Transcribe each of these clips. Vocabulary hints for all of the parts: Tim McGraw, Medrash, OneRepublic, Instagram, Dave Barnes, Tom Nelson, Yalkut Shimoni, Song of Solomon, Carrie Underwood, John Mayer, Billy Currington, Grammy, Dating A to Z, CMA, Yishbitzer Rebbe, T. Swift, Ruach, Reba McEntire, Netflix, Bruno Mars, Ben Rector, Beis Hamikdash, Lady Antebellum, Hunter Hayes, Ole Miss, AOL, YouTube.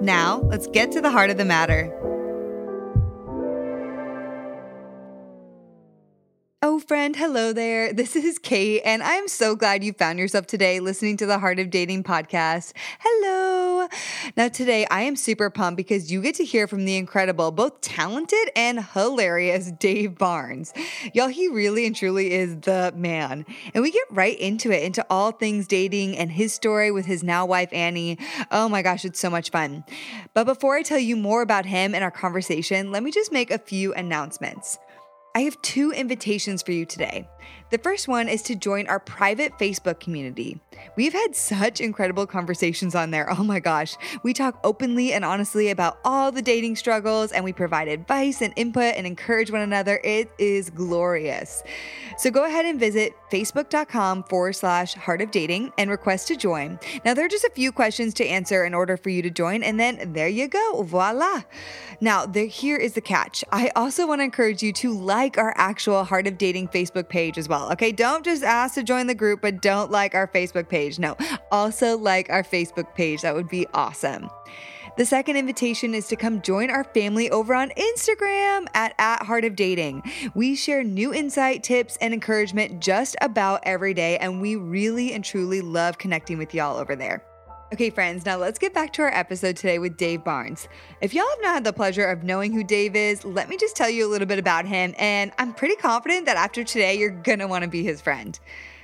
Now, let's get to the heart of the matter. Oh, friend, hello there. This is Kate, and I'm so glad you found yourself today listening to the Heart of Dating podcast. Hello. Now, today, I am super pumped because you get to hear from the incredible, both talented and hilarious Dave Barnes. Y'all, he really and truly is the man. And we get right into it, into all things dating and his story with his now wife, Annie. Oh my gosh, it's so much fun. But before I tell you more about him and our conversation, let me just make a few announcements. I have two invitations for you today. The first one is to join our private Facebook community. We've had such incredible conversations on there. Oh my gosh. We talk openly and honestly about all the dating struggles, and we provide advice and input and encourage one another. It is glorious. So go ahead and visit facebook.com/heart of dating and request to join. Now, there are just a few questions to answer in order for you to join, and then there you go. Voila. Now, here is the catch. I also want to encourage you to like our actual Heart of Dating Facebook page as well. Okay, don't just ask to join the group, but don't like our Facebook page. No, also like our Facebook page. That would be awesome. The second invitation is to come join our family over on Instagram at Heart of Dating. We share new insight, tips, and encouragement just about every day, and we really and truly love connecting with y'all over there. Okay, friends, now let's get back to our episode today with Dave Barnes. If y'all have not had the pleasure of knowing who Dave is, let me just tell you a little bit about him, and I'm pretty confident that after today, you're gonna wanna be his friend.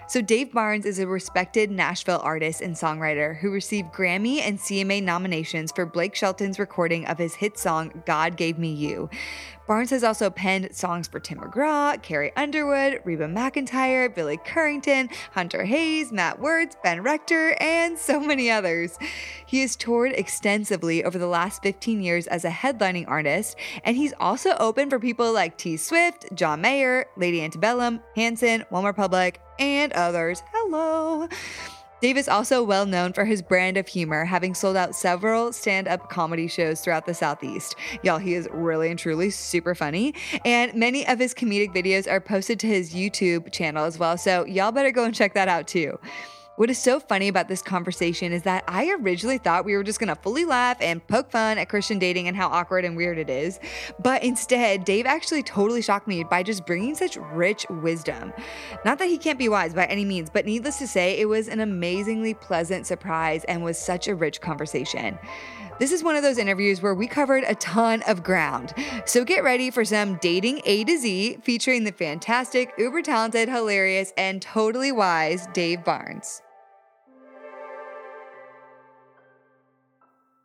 So Dave Barnes is a respected Nashville artist and songwriter who received Grammy and CMA nominations for Blake Shelton's recording of his hit song, God Gave Me You. Barnes has also penned songs for Tim McGraw, Carrie Underwood, Reba McEntire, Billy Currington, Hunter Hayes, Matt Wertz, Ben Rector, and so many others. He has toured extensively over the last 15 years as a headlining artist, and he's also opened for people like T. Swift, John Mayer, Lady Antebellum, Hanson, OneRepublic, and others. Hello. Dave is also well known for his brand of humor, having sold out several stand-up comedy shows throughout the Southeast. Y'all, he is really and truly super funny, and many of his comedic videos are posted to his YouTube channel as well, so y'all better go and check that out too. What is so funny about this conversation is that I originally thought we were just going to fully laugh and poke fun at Christian dating and how awkward and weird it is. But instead, Dave actually totally shocked me by just bringing such rich wisdom. Not that he can't be wise by any means, but needless to say, it was an amazingly pleasant surprise and was such a rich conversation. This is one of those interviews where we covered a ton of ground. So get ready for some Dating A to Z featuring the fantastic, uber talented, hilarious, and totally wise Dave Barnes.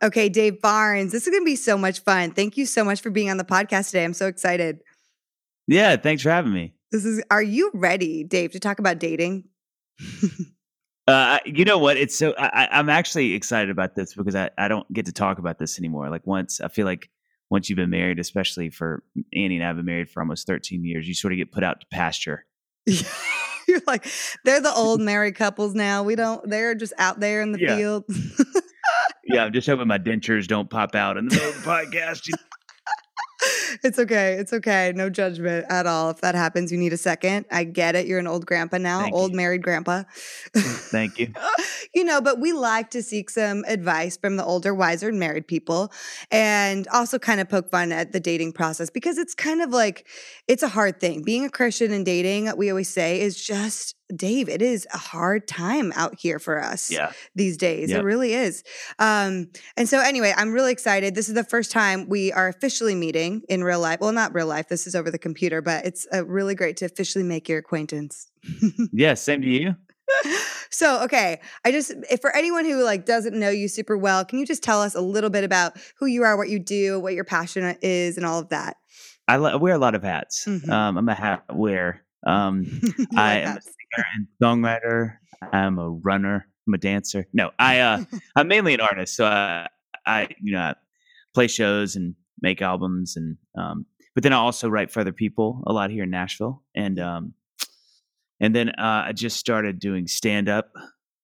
Okay, Dave Barnes, this is going to be so much fun. Thank you so much for being on the podcast today. I'm so excited. Yeah, thanks for having me. Are you ready, Dave, to talk about dating? You know what? I'm actually excited about this because I don't get to talk about this anymore. Like I feel like once you've been married, especially for Annie and I have been married for almost 13 years, you sort of get put out to pasture. You're like, they're the old married couples now. They're just out there in the field. Yeah, I'm just hoping my dentures don't pop out in the middle of the podcast. It's okay. It's okay. No judgment at all. If that happens, you need a second. I get it. You're an old grandpa now, married grandpa. Thank you. But we like to seek some advice from the older, wiser, married people, and also kind of poke fun at the dating process because it's kind of like, it's a hard thing. Being a Christian and dating, we always say, is just, Dave, it is a hard time out here for us these days. Yep. It really is. And so anyway, I'm really excited. This is the first time we are officially meeting in real life. Well, not real life. This is over the computer, but it's really great to officially make your acquaintance. Yeah, same to you. So, okay. If for anyone who doesn't know you super well, can you just tell us a little bit about who you are, what you do, what your passion is, and all of that? I wear a lot of hats. Mm-hmm. I'm a hat wearer. I am a singer and songwriter. I'm a runner. I'm a dancer. No, I'm mainly an artist. So I play shows and make albums. And but then I also write for other people a lot here in Nashville. And then I just started doing stand up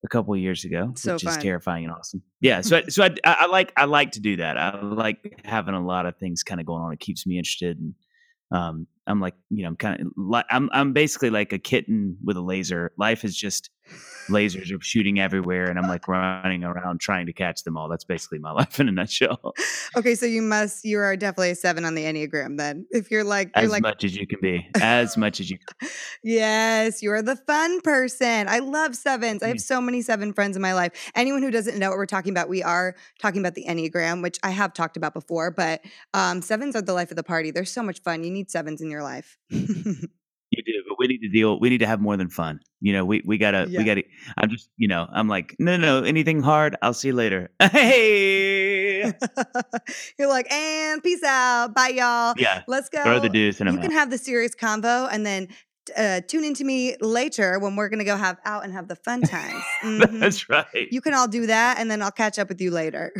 a couple of years ago, which is terrifying and awesome. Yeah. So I like to do that. I like having a lot of things kind of going on. It keeps me interested. And I'm like, you know, I'm basically like a kitten with a laser. Life is just lasers are shooting everywhere. And I'm like running around trying to catch them all. That's basically my life in a nutshell. Okay. So you are definitely a 7 on the Enneagram then. If you're like, much as you can be, as much as you can. Yes. You're the fun person. I love 7s. I have so many 7 friends in my life. Anyone who doesn't know what we're talking about, we are talking about the Enneagram, which I have talked about before, but 7s are the life of the party. They're so much fun. You need 7s in your life. You do, but we need to have more than fun. You know, we gotta, I'm just, you know, I'm like, no, anything hard, I'll see you later. Hey. You're like, and peace out. Bye y'all. Yeah. Let's go. Throw the deuce and you can have the serious convo and then tune into me later when we're going to go have out and have the fun times. Mm-hmm. That's right. You can all do that. And then I'll catch up with you later.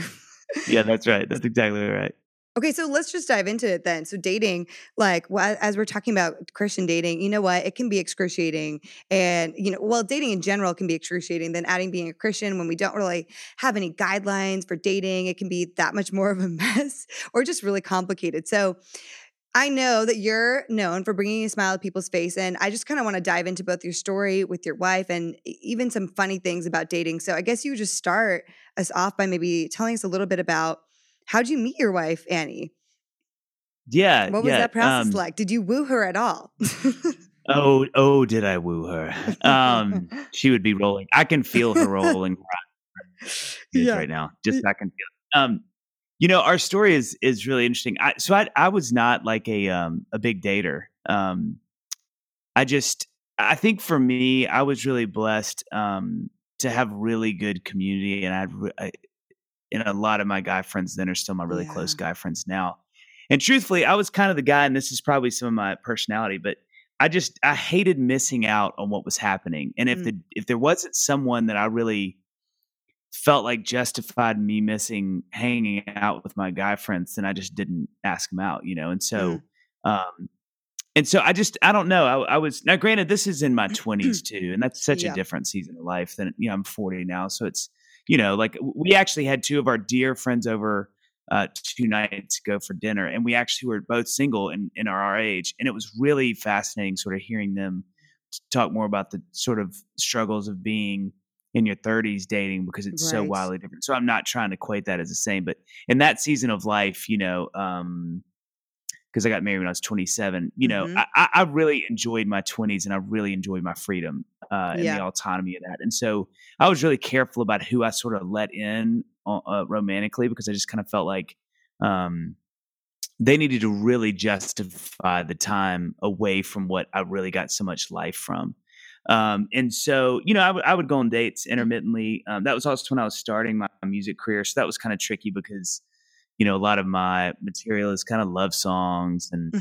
Yeah, that's right. That's exactly right. Okay, so let's just dive into it then. So dating, like as we're talking about Christian dating, you know what? It can be excruciating. And, you know, well, dating in general can be excruciating. Then adding being a Christian when we don't really have any guidelines for dating, it can be that much more of a mess or just really complicated. So I know that you're known for bringing a smile to people's face. And I just kind of want to dive into both your story with your wife and even some funny things about dating. So I guess you would just start us off by maybe telling us a little bit about how'd you meet your wife, Annie? Yeah. What was that process like? Did you woo her at all? oh, did I woo her? She would be rolling. I can feel her rolling right now. Just I can feel it. You know, our story is really interesting. I was not like a big dater. I think for me, I was really blessed to have really good community, and and a lot of my guy friends then are still my really close guy friends now. And truthfully, I was kind of the guy, and this is probably some of my personality, but I hated missing out on what was happening. And if there wasn't someone that I really felt like justified me missing hanging out with my guy friends, then I just didn't ask them out, you know? And so, I don't know. I was, now granted, this is in my 20s too, and that's such a different season of life than, you know, I'm 40 now. So it's, you know, like we actually had two of our dear friends over 2 nights ago for dinner, and we actually were both single in our age. And it was really fascinating sort of hearing them talk more about the sort of struggles of being in your 30s dating, because it's so wildly different. So I'm not trying to equate that as the same, but in that season of life, you know, because I got married when I was 27, you know, I really enjoyed my 20s, and I really enjoyed my freedom and the autonomy of that. And so I was really careful about who I sort of let in romantically, because I just kind of felt like they needed to really justify the time away from what I really got so much life from. And so, you know, I would go on dates intermittently. That was also when I was starting my music career. So that was kind of tricky because, you know, a lot of my material is kind of love songs, and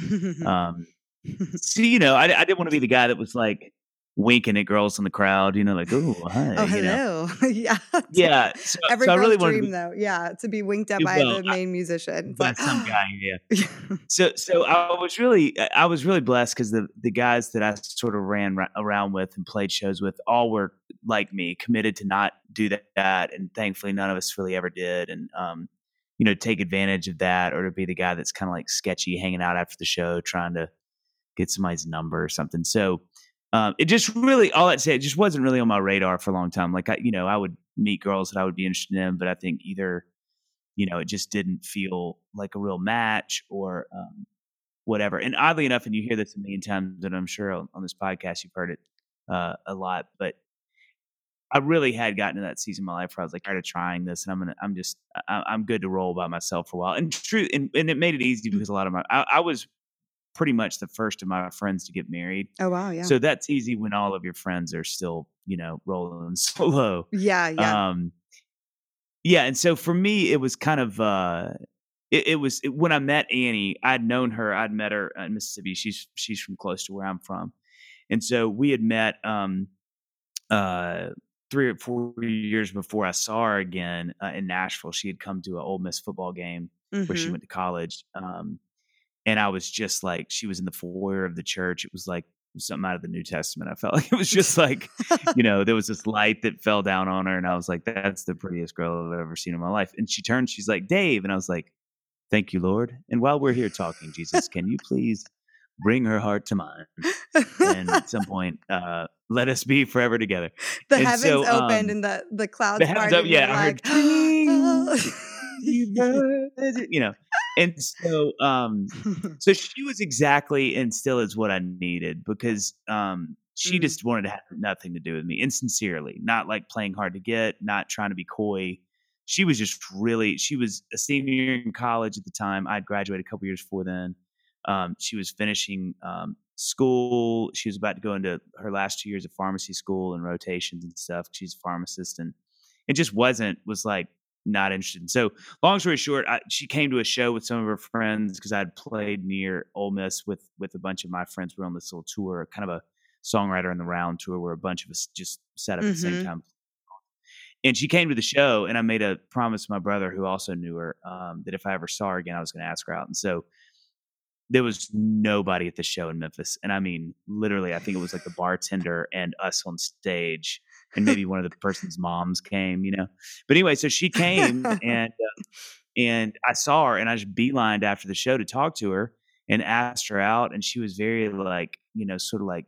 you know, I didn't want to be the guy that was like winking at girls in the crowd, you know, like, oh, hi. Oh, hello. You know? Yeah. So, every girl's really dream, though. Yeah. To be winked at by the main musician. By some guy, yeah. So I was really blessed, because the guys that I sort of ran around with and played shows with all were like me, committed to not do that. And thankfully, none of us really ever did. And, you know, take advantage of that, or to be the guy that's kind of like sketchy, hanging out after the show, trying to get somebody's number or something. So it just really, all that said, it just wasn't really on my radar for a long time. Like, I would meet girls that I would be interested in, but I think either, you know, it just didn't feel like a real match or whatever. And oddly enough, and you hear this a million times, and I'm sure on this podcast you've heard it a lot, but I really had gotten to that season of my life where I was like, tired of trying this, and I'm good to roll by myself for a while. And true, and it made it easy, because a lot of I was pretty much the first of my friends to get married. Oh wow, yeah. So that's easy when all of your friends are still, you know, rolling solo. Yeah. Yeah, and so for me, it was kind of it was when I met Annie. I'd met her in Mississippi. She's from close to where I'm from, and so we had met. 3 or 4 years before I saw her again in Nashville, she had come to an Ole Miss football game where she went to college. And I was just like, she was in the foyer of the church. It was like something out of the New Testament. I felt like it was just like, you know, there was this light that fell down on her. And I was like, that's the prettiest girl I've ever seen in my life. And she turned, she's like, Dave. And I was like, thank you, Lord. And while we're here talking, Jesus, can you please bring her heart to mine? And at some point, let us be forever together. The and heavens so, opened and the clouds the parted. Up, yeah, I heard, you know. And so, so she was exactly and still is what I needed, because she just wanted to have nothing to do with me, and sincerely, not like playing hard to get, not trying to be coy. She was just really, she was a senior in college at the time. I'd graduated a couple years before then. She was finishing school. She was about to go into her last 2 years of pharmacy school and rotations and stuff. She's a pharmacist, and it just was like not interested. And so long story short, she came to a show with some of her friends, because I'd played near Ole Miss with a bunch of my friends. We're on this little tour, kind of a songwriter in the round tour, where a bunch of us just sat up at the same time. And she came to the show, and I made a promise to my brother, who also knew her, that if I ever saw her again, I was going to ask her out. And so there was nobody at the show in Memphis. And I mean, literally, I think it was like the bartender and us on stage, and maybe one of the person's moms came, you know. But anyway, so she came, and I saw her, and I just beelined after the show to talk to her and asked her out. And she was very like, you know, sort of like,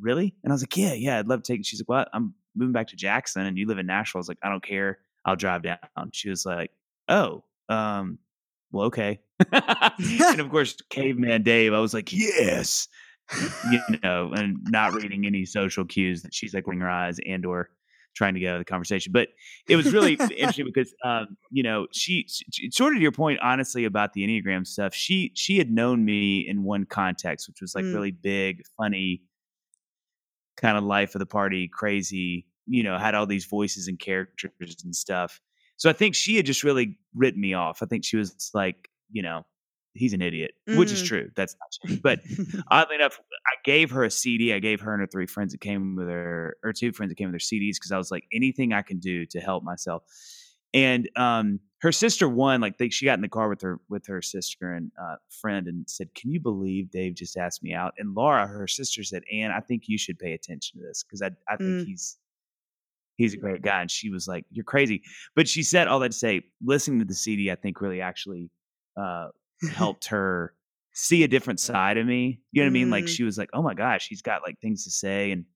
really? And I was like, yeah, I'd love to take it. She's like, well, I'm moving back to Jackson and you live in Nashville. I was like, I don't care. I'll drive down. She was like, oh, well, okay. And of course, caveman Dave, I was like, yes, you know, and not reading any social cues that she's like rolling her eyes and or trying to get out of the conversation. But it was really interesting because, you know, she sort of to your point, honestly, about the Enneagram stuff, she had known me in one context, which was like really big, funny, kind of life of the party, crazy, you know, had all these voices and characters and stuff. So I think she had just really written me off. I think she was like, you know, he's an idiot, which is true. That's not true. But oddly enough, I gave her a CD. I gave her and her three friends that came with her, or two friends that came with their CDs, because I was like, anything I can do to help myself. And her sister won. Like she got in the car with her sister and friend and said, can you believe Dave just asked me out? And Laura, her sister, said, Ann, I think you should pay attention to this, because I think he's a great guy. And she was like, you're crazy. But she said all that to say, listening to the CD, I think really actually helped her see a different side of me. You know what I mean? Like she was like, oh my gosh, he's got like things to say, and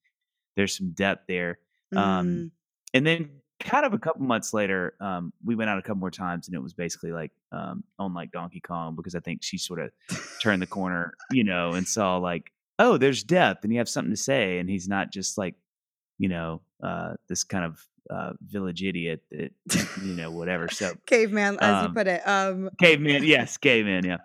there's some depth there. And then kind of a couple months later, we went out a couple more times, and it was basically like on like Donkey Kong, because I think she sort of turned the corner, you know, and saw like, oh, there's depth, and you have something to say, and he's not just like, you know, this kind of village idiot that, you know, whatever. So caveman, as you put it. Caveman, yes, caveman, yeah.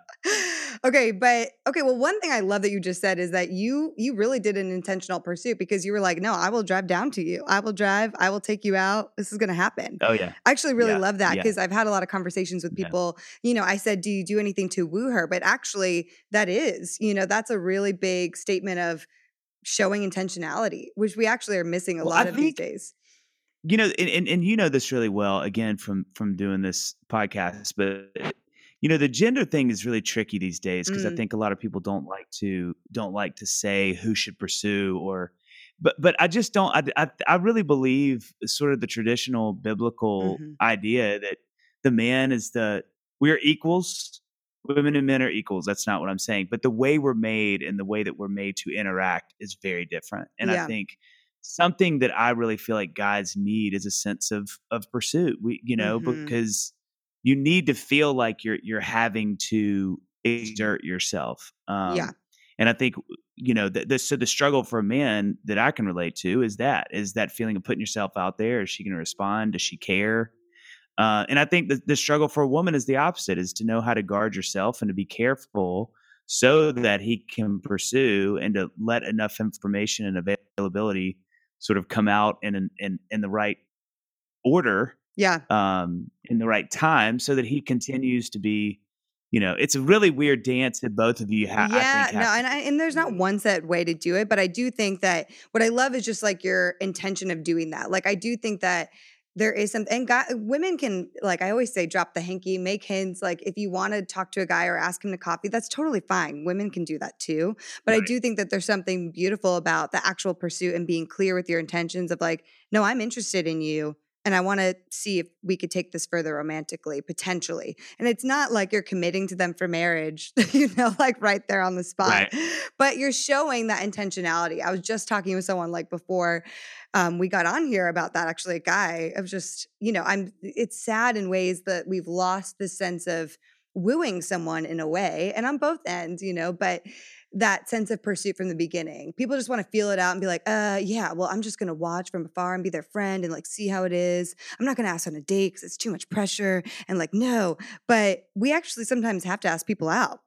Okay. Well, one thing I love that you just said is that you really did an intentional pursuit, because you were like, no, I will drive down to you. I will take you out. This is going to happen. Oh yeah. I actually really love that, because I've had a lot of conversations with people, you know, I said, do you do anything to woo her? But actually that is, you know, that's a really big statement of showing intentionality, which we actually are missing a lot of these days. You know, and you know this really well, again, from doing this podcast, but you know, the gender thing is really tricky these days, because I think a lot of people don't like to say who should pursue, or but I just don't. I really believe sort of the traditional biblical idea that the man is we are equals. Women and men are equals. That's not what I'm saying. But the way we're made and the way that we're made to interact is very different. And I think something that I really feel like guys need is a sense of pursuit. We, you know, because you need to feel like you're having to exert yourself. And I think, you know, so the struggle for men that I can relate to is that feeling of putting yourself out there. Is she going to respond? Does she care? And I think the struggle for a woman is the opposite, is to know how to guard yourself and to be careful so that he can pursue, and to let enough information and availability sort of come out in the right order. In the right time, so that he continues to be you know, it's a really weird dance that both of you have. Yeah, I think and there's not one set way to do it, but I do think that what I love is just like your intention of doing that. Like, I do think that there is something, and women can, like I always say, drop the hanky, make hints. Like, if you want to talk to a guy or ask him to coffee, that's totally fine. Women can do that too. But right. I do think that there's something beautiful about the actual pursuit and being clear with your intentions of like, no, I'm interested in you. And I want to see if we could take this further romantically, potentially. And it's not like you're committing to them for marriage, you know, like right there on the spot. Right. But you're showing that intentionality. I was just talking with someone like before we got on here about that, actually, a guy. I was just, you know, it's sad in ways that we've lost the sense of wooing someone in a way, and on both ends, you know, but that sense of pursuit from the beginning. People just want to feel it out and be like, yeah, well, I'm just going to watch from afar and be their friend and like see how it is. I'm not going to ask on a date because it's too much pressure and like, no. But we actually sometimes have to ask people out.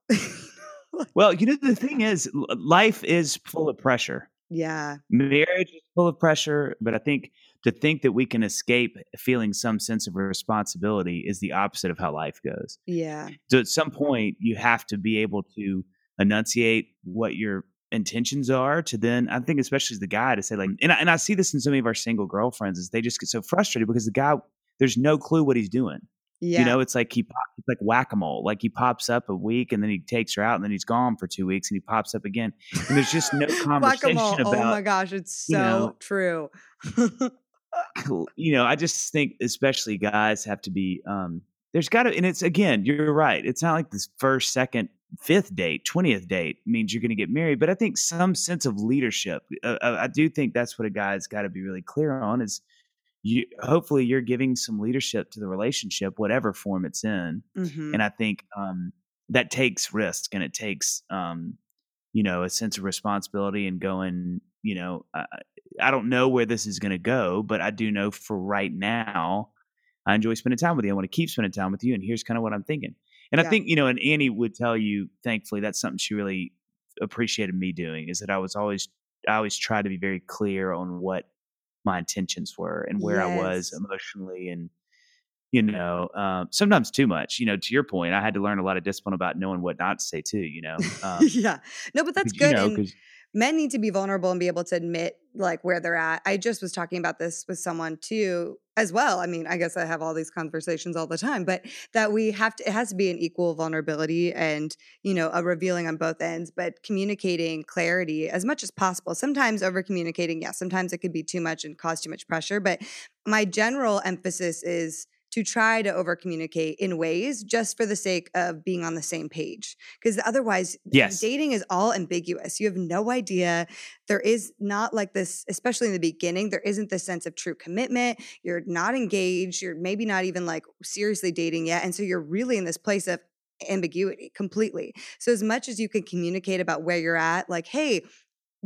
Well, you know, the thing is, life is full of pressure. Yeah. Marriage is full of pressure. But I think to think that we can escape feeling some sense of responsibility is the opposite of how life goes. Yeah. So at some point, you have to be able to enunciate what your intentions are to then, I think, especially as the guy, to say like, and I see this in so many of our single girlfriends, is they just get so frustrated because the guy, there's no clue what he's doing. Yeah. You know, it's like it's like whack-a-mole. Like, he pops up a week and then he takes her out and then he's gone for 2 weeks and he pops up again. And there's just no conversation about, oh my gosh, it's so true. You know, I just think especially guys have to be, there's got to, and it's, again, you're right. It's not like this first, second, fifth date, 20th date means you're going to get married. But I think some sense of leadership, I do think that's what a guy's got to be really clear on, is you, hopefully you're giving some leadership to the relationship, whatever form it's in. Mm-hmm. And I think that takes risk, and it takes, you know, a sense of responsibility and going, you know, I don't know where this is going to go, but I do know for right now, I enjoy spending time with you. I want to keep spending time with you. And here's kind of what I'm thinking. And I think, you know, and Annie would tell you, thankfully, that's something she really appreciated me doing, is that I always tried to be very clear on what my intentions were and where I was emotionally. And, you know, sometimes too much, you know, to your point, I had to learn a lot of discipline about knowing what not to say too, you know? Yeah, no, but that's good. You know, and men need to be vulnerable and be able to admit like where they're at. I just was talking about this with someone too, as well. I mean, I guess I have all these conversations all the time, but that we have to, it has to be an equal vulnerability and, you know, a revealing on both ends, but communicating clarity as much as possible. Sometimes over communicating. Yes. Sometimes it could be too much and cause too much pressure. But my general emphasis is to try to over communicate in ways just for the sake of being on the same page. Because otherwise, dating is all ambiguous. You have no idea. There is not like this, especially in the beginning, there isn't this sense of true commitment. You're not engaged. You're maybe not even like seriously dating yet. And so you're really in this place of ambiguity completely. So as much as you can communicate about where you're at, like, hey,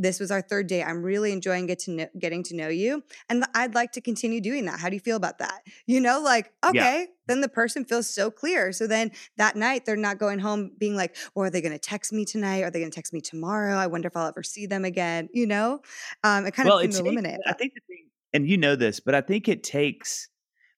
this was our third day. I'm really enjoying getting to know you. And I'd like to continue doing that. How do you feel about that? You know, like, okay, then the person feels so clear. So then that night they're not going home being like, well, are they going to text me tonight? Are they going to text me tomorrow? I wonder if I'll ever see them again. You know, it kind of eliminates. I think the thing, and you know this, but I think it takes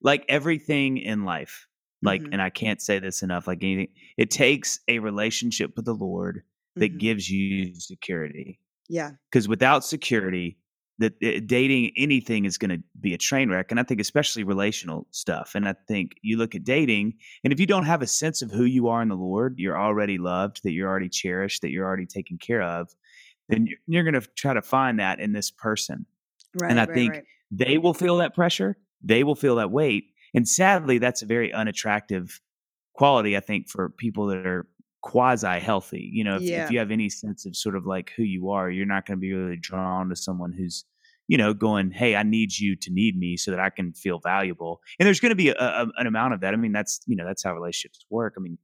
like everything in life, like, and I can't say this enough, like anything, it takes a relationship with the Lord that gives you security. Yeah. Because without security, dating anything is going to be a train wreck. And I think especially relational stuff. And I think you look at dating, and if you don't have a sense of who you are in the Lord, you're already loved, that you're already cherished, that you're already taken care of, then you're going to try to find that in this person. Right, and I think they will feel that pressure. They will feel that weight. And sadly, that's a very unattractive quality, I think, for people that are quasi-healthy. You know, if you have any sense of sort of like who you are, you're not going to be really drawn to someone who's, you know, going, hey, I need you to need me so that I can feel valuable. And there's going to be an amount of that. I mean, that's, you know, that's how relationships work. I mean,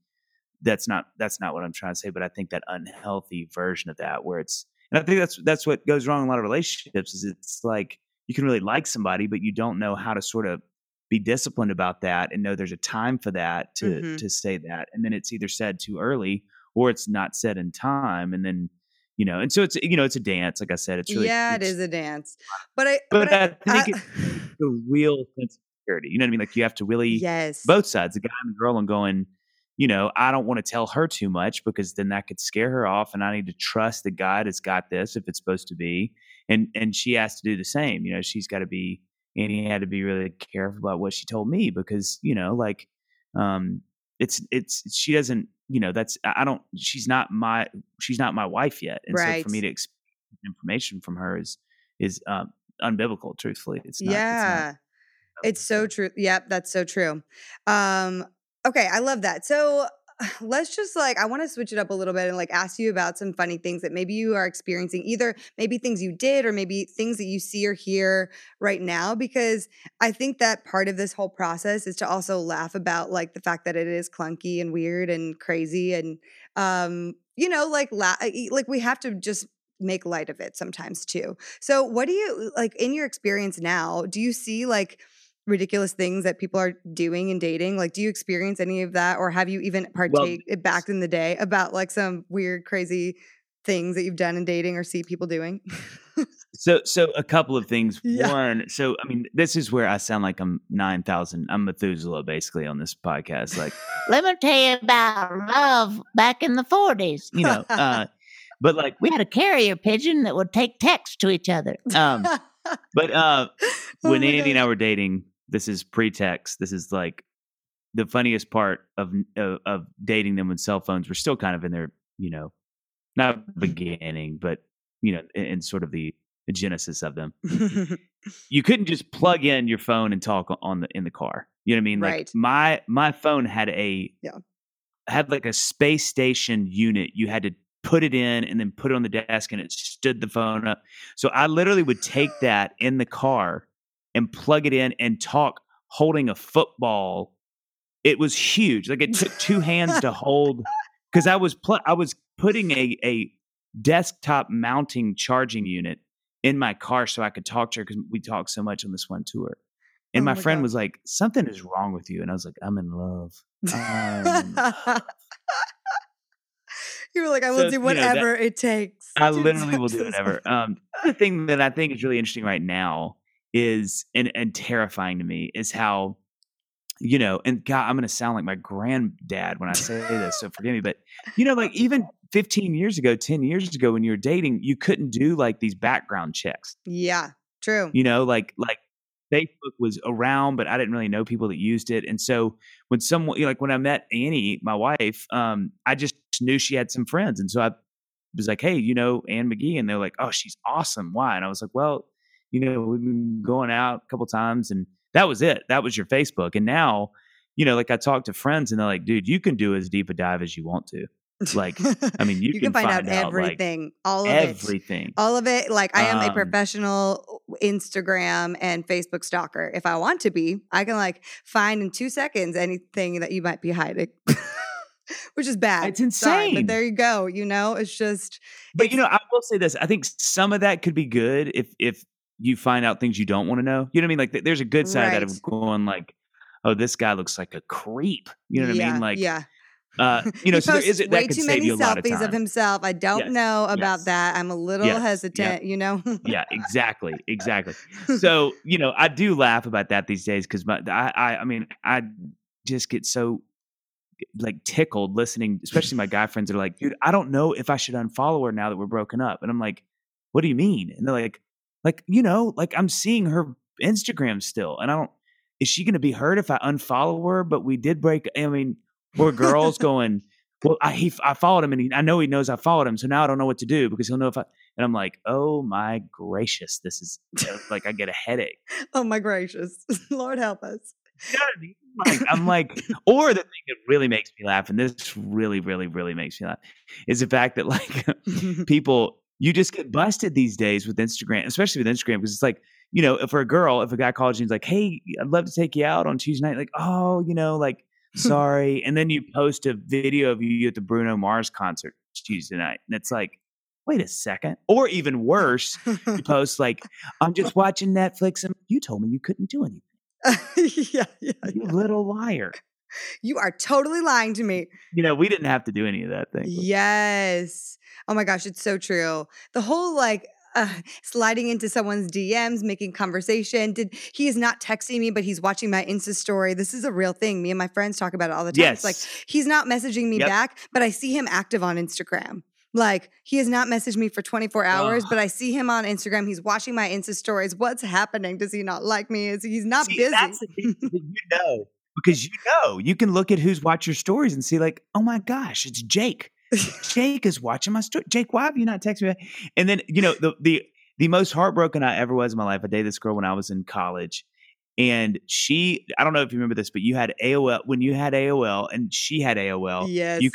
that's not what I'm trying to say, but I think that unhealthy version of that, where it's, and I think that's what goes wrong in a lot of relationships, is it's like, you can really like somebody, but you don't know how to sort of be disciplined about that and know there's a time for that to say that. And then it's either said too early or it's not said in time. And then, you know, and so it's, you know, it's a dance. Like I said, it's really, it is a dance, but I think it's the real sense of security. You know what I mean? Like, you have to really, both sides, the guy and the girl, and going, you know, I don't want to tell her too much because then that could scare her off, and I need to trust that God has got this if it's supposed to be. And she has to do the same. You know, she's got to be, Annie had to be really careful about what she told me because, you know, like, she doesn't, you know, she's not my wife yet. And right. So for me to expect information from her is unbiblical, truthfully. It's not. Yeah. It's so true. Yep. That's so true. Okay. I love that. So let's just I want to switch it up a little bit and ask you about some funny things that maybe you are experiencing, either maybe things you did or maybe things that you see or hear right now, because I think that part of this whole process is to also laugh about the fact that it is clunky and weird and crazy. And, we have to just make light of it sometimes too. So what do you in your experience now, do you see ridiculous things that people are doing and dating? Do you experience any of that, or have you even partake back in the day about some weird, crazy things that you've done in dating or see people doing? So a couple of things. Yeah. One, this is where I sound like I'm 9,000. I'm Methuselah basically on this podcast. Let me tell you about love back in the 40s, but we had a carrier pigeon that would take texts to each other. When Andy and I were dating, this is pre-text. This is the funniest part of dating them when cell phones were still kind of in their, not beginning, but, in sort of the genesis of them. You couldn't just plug in your phone and talk in the car. You know what I mean? Right. My phone had a space station unit. You had to put it in and then put it on the desk, and it stood the phone up. So I literally would take that in the car and plug it in and talk holding a football. It was huge. It took two hands to hold, because I was putting a desktop mounting charging unit in my car so I could talk to her, because we talked so much on this one tour. And my friend was like, "Something is wrong with you." And I was like, "I'm in love." You were like, I will do whatever it takes. I literally will do whatever. The thing that I think is really interesting right now is, and terrifying to me, is how, and God, I'm going to sound like my granddad when I say this, so forgive me. But, even 15 years ago, 10 years ago, when you were dating, you couldn't do these background checks. Yeah, true. Facebook was around, but I didn't really know people that used it. And so when someone, when I met Annie, my wife, I just knew she had some friends. And so I was like, "Hey, Anne McGee." And they're like, "Oh, she's awesome. Why?" And I was like, "Well, we've been going out a couple times," and that was it. That was your Facebook. And now, I talk to friends and they're like, "Dude, you can do as deep a dive as you want to." You you can find out everything, all of it. I am a professional Instagram and Facebook stalker. If I want to be, I can find in 2 seconds anything that you might be hiding, which is bad. It's insane. Sorry, but there you go. It's just. But I will say this. I think some of that could be good if you find out things you don't want to know. You know what I mean? There's a good side right. of going "Oh, this guy looks like a creep." You know what I mean? Yeah. So there is way too many selfies of himself. I don't know about that. I'm a little hesitant, Yeah, exactly. So, I do laugh about that these days, because I just get so tickled listening, especially my guy friends are like, "Dude, I don't know if I should unfollow her now that we're broken up." And I'm like, "What do you mean?" And they're like I'm seeing her Instagram still, and is she going to be hurt if I unfollow her? But we did break. Or girls going, "Well, I followed him, and I know he knows I followed him, so now I don't know what to do, because he'll know if I." And I'm like, "Oh my gracious, this is I get a headache." Oh my gracious, Lord help us. You know what I mean? Or the thing that really makes me laugh, and this really, really, really makes me laugh, is the fact that people, you just get busted these days with Instagram, especially with Instagram, because it's for a girl, if a guy calls you and is like, "Hey, I'd love to take you out on Tuesday night," "Oh, sorry." And then you post a video of you at the Bruno Mars concert Tuesday night. And it's wait a second. Or even worse, you post "I'm just watching Netflix, and you told me you couldn't do anything." You little liar. You are totally lying to me. We didn't have to do any of that thing. Yes. Oh my gosh, it's so true. The whole sliding into someone's DMs, making conversation. He is not texting me, but he's watching my Insta story. This is a real thing. Me and my friends talk about it all the time. Yes. It's like, he's not messaging me back, but I see him active on Instagram. Like, he has not messaged me for 24 hours, but I see him on Instagram. He's watching my Insta stories. What's happening? Does he not like me? He's not busy. That's the thing that because you can look at who's watched your stories and see like, oh my gosh, it's Jake. Jake is watching my story. Jake, why have you not texted me? And then, you know, the most heartbroken I ever was in my life, I dated this girl when I was in college. And she, I don't know if you remember this, but you had AOL, when you had AOL and she had AOL, you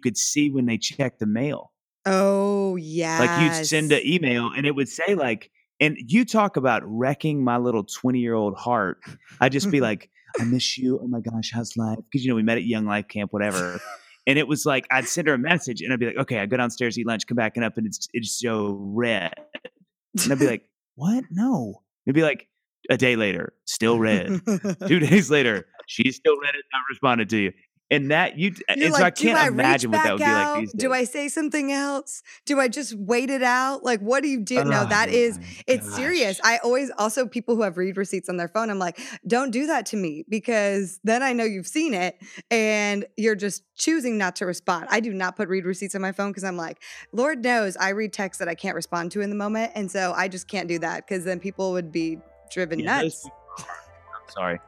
could see when they checked the mail. Oh, yeah. Like you'd send an email and it would say like, and you talk about wrecking my little 20-year-old heart. I'd just be like, I miss you. Oh my gosh, how's life? Because, you know, we met at Young Life Camp, whatever. And it was like, I'd send her a message and I'd be like, okay, I go downstairs, eat lunch, come back and up and it's so red. And I'd be like, what? No. It'd be like, a day later, still red. 2 days later, she's still red and not responded to you. And that I can't imagine what that would be like these days. Do I say something else? Do I just wait it out? Like, what do you do? It's serious. I always also people who have read receipts on their phone, I'm like, don't do that to me because then I know you've seen it and you're just choosing not to respond. I do not put read receipts on my phone because I'm like, Lord knows I read texts that I can't respond to in the moment. And so I just can't do that because then people would be driven nuts. I'm sorry.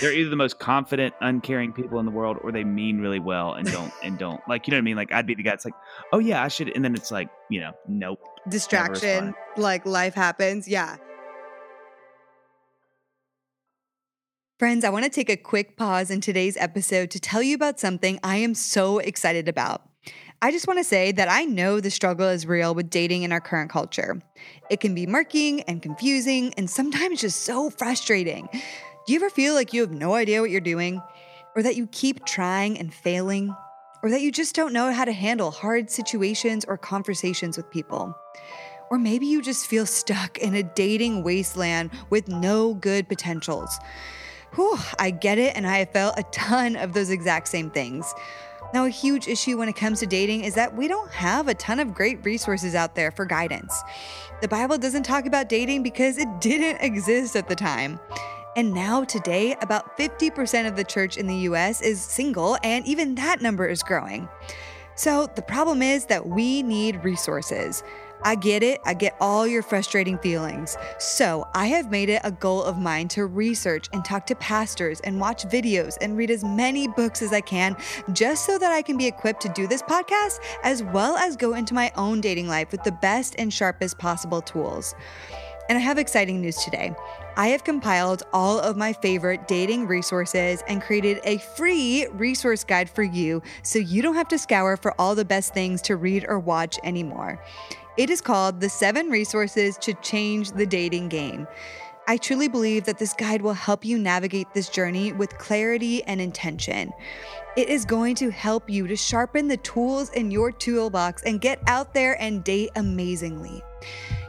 They're either the most confident, uncaring people in the world, or they mean really well and don't like, you know what I mean? Like I'd be the guy that's like, oh yeah, I should. And then it's like, you know, nope. Distraction. Like life happens. Yeah. Friends, I want to take a quick pause in today's episode to tell you about something I am so excited about. I just want to say that I know the struggle is real with dating in our current culture. It can be murky and confusing and sometimes just so frustrating. Do you ever feel like you have no idea what you're doing? Or that you keep trying and failing? Or that you just don't know how to handle hard situations or conversations with people? Or maybe you just feel stuck in a dating wasteland with no good potentials. Whew, I get it, and I have felt a ton of those exact same things. Now, a huge issue when it comes to dating is that we don't have a ton of great resources out there for guidance. The Bible doesn't talk about dating because it didn't exist at the time. And now today, about 50% of the church in the U.S. is single, and even that number is growing. So the problem is that we need resources. I get it. I get all your frustrating feelings. So I have made it a goal of mine to research and talk to pastors and watch videos and read as many books as I can, just so that I can be equipped to do this podcast, as well as go into my own dating life with the best and sharpest possible tools. And I have exciting news today. I have compiled all of my favorite dating resources and created a free resource guide for you, so you don't have to scour for all the best things to read or watch anymore. It is called The 7 Resources to Change the Dating Game. I truly believe that this guide will help you navigate this journey with clarity and intention. It is going to help you to sharpen the tools in your toolbox and get out there and date amazingly.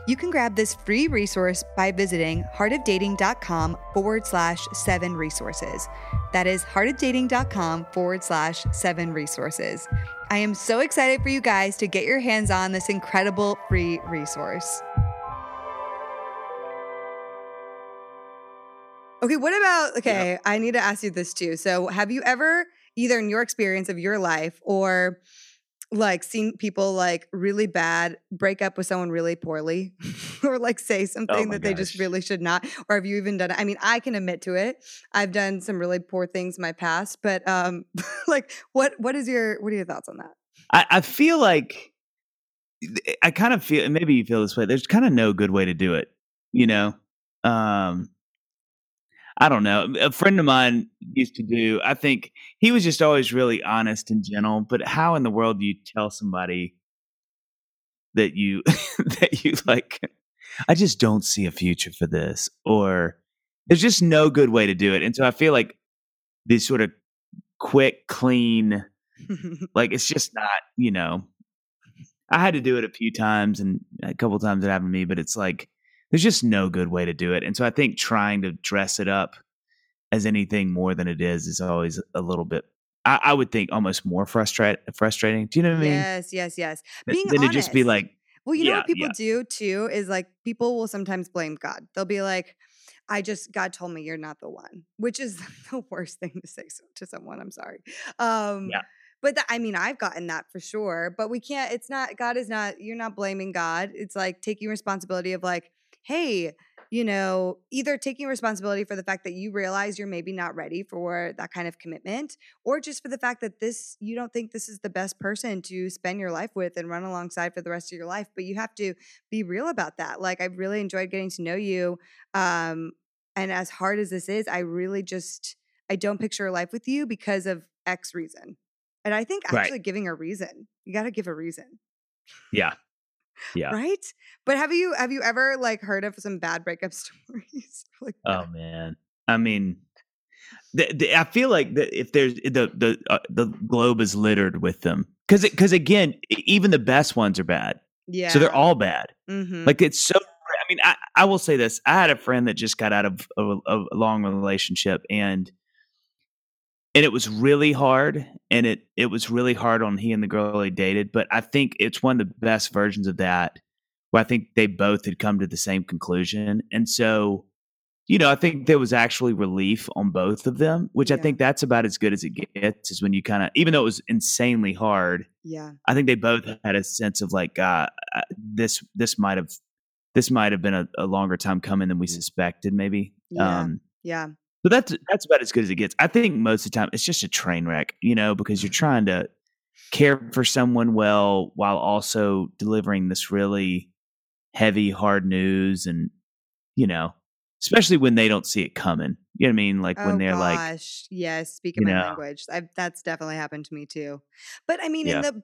You can grab this free resource by visiting heartofdating.com/7resources. That is heartofdating.com/7resources. I am so excited for you guys to get your hands on this incredible free resource. Okay, I need to ask you this too. So have you ever, either in your experience of your life or like seen people like really bad break up with someone really poorly or like say something they just really should not? Or have you even done it? I mean, I can admit to it. I've done some really poor things in my past, but like what are your thoughts on that? I feel like I kind of feel, maybe you feel this way. There's kind of no good way to do it. You know? I don't know. A friend of mine used to do, I think he was just always really honest and gentle, but how in the world do you tell somebody that you, that you like, I just don't see a future for this, or there's just no good way to do it. And so I feel like these sort of quick, clean, like it's just not, you know, I had to do it a few times and a couple times it happened to me, but it's like, there's just no good way to do it. And so I think trying to dress it up as anything more than it is always a little bit, I would think, almost more frustrating. Do you know what I mean? Yes. Being honest. Then to just be like, Well, you know what people do too is like people will sometimes blame God. They'll be like, God told me you're not the one, which is the worst thing to say to someone. I'm sorry. But I've gotten that for sure, but we can't, you're not blaming God. It's like taking responsibility of like, hey, either taking responsibility for the fact that you realize you're maybe not ready for that kind of commitment, or just for the fact that you don't think this is the best person to spend your life with and run alongside for the rest of your life. But you have to be real about that. Like, I really enjoyed getting to know you. And as hard as this is, I don't picture a life with you because of X reason. And I think actually giving a reason, you got to give a reason. Yeah. Yeah. Right. But have you ever like heard of some bad breakup stories? Like that? Oh man. I mean, I feel like that if there's the globe is littered with them, because again, even the best ones are bad. Yeah. So they're all bad. Mm-hmm. Like it's so, I will say this. I had a friend that just got out of a long relationship and it was really hard, and it was really hard on he and the girl he dated. But I think it's one of the best versions of that, where I think they both had come to the same conclusion. And so, I think there was actually relief on both of them, which I think that's about as good as it gets, is when you kind of, even though it was insanely hard, I think they both had a sense of like, this might have been a longer time coming than we suspected, maybe. So that's about as good as it gets. I think most of the time it's just a train wreck, because you're trying to care for someone well while also delivering this really heavy, hard news, and especially when they don't see it coming. You know what I mean? Like when they're like, "Gosh, yes, speaking my language." That's definitely happened to me too. But and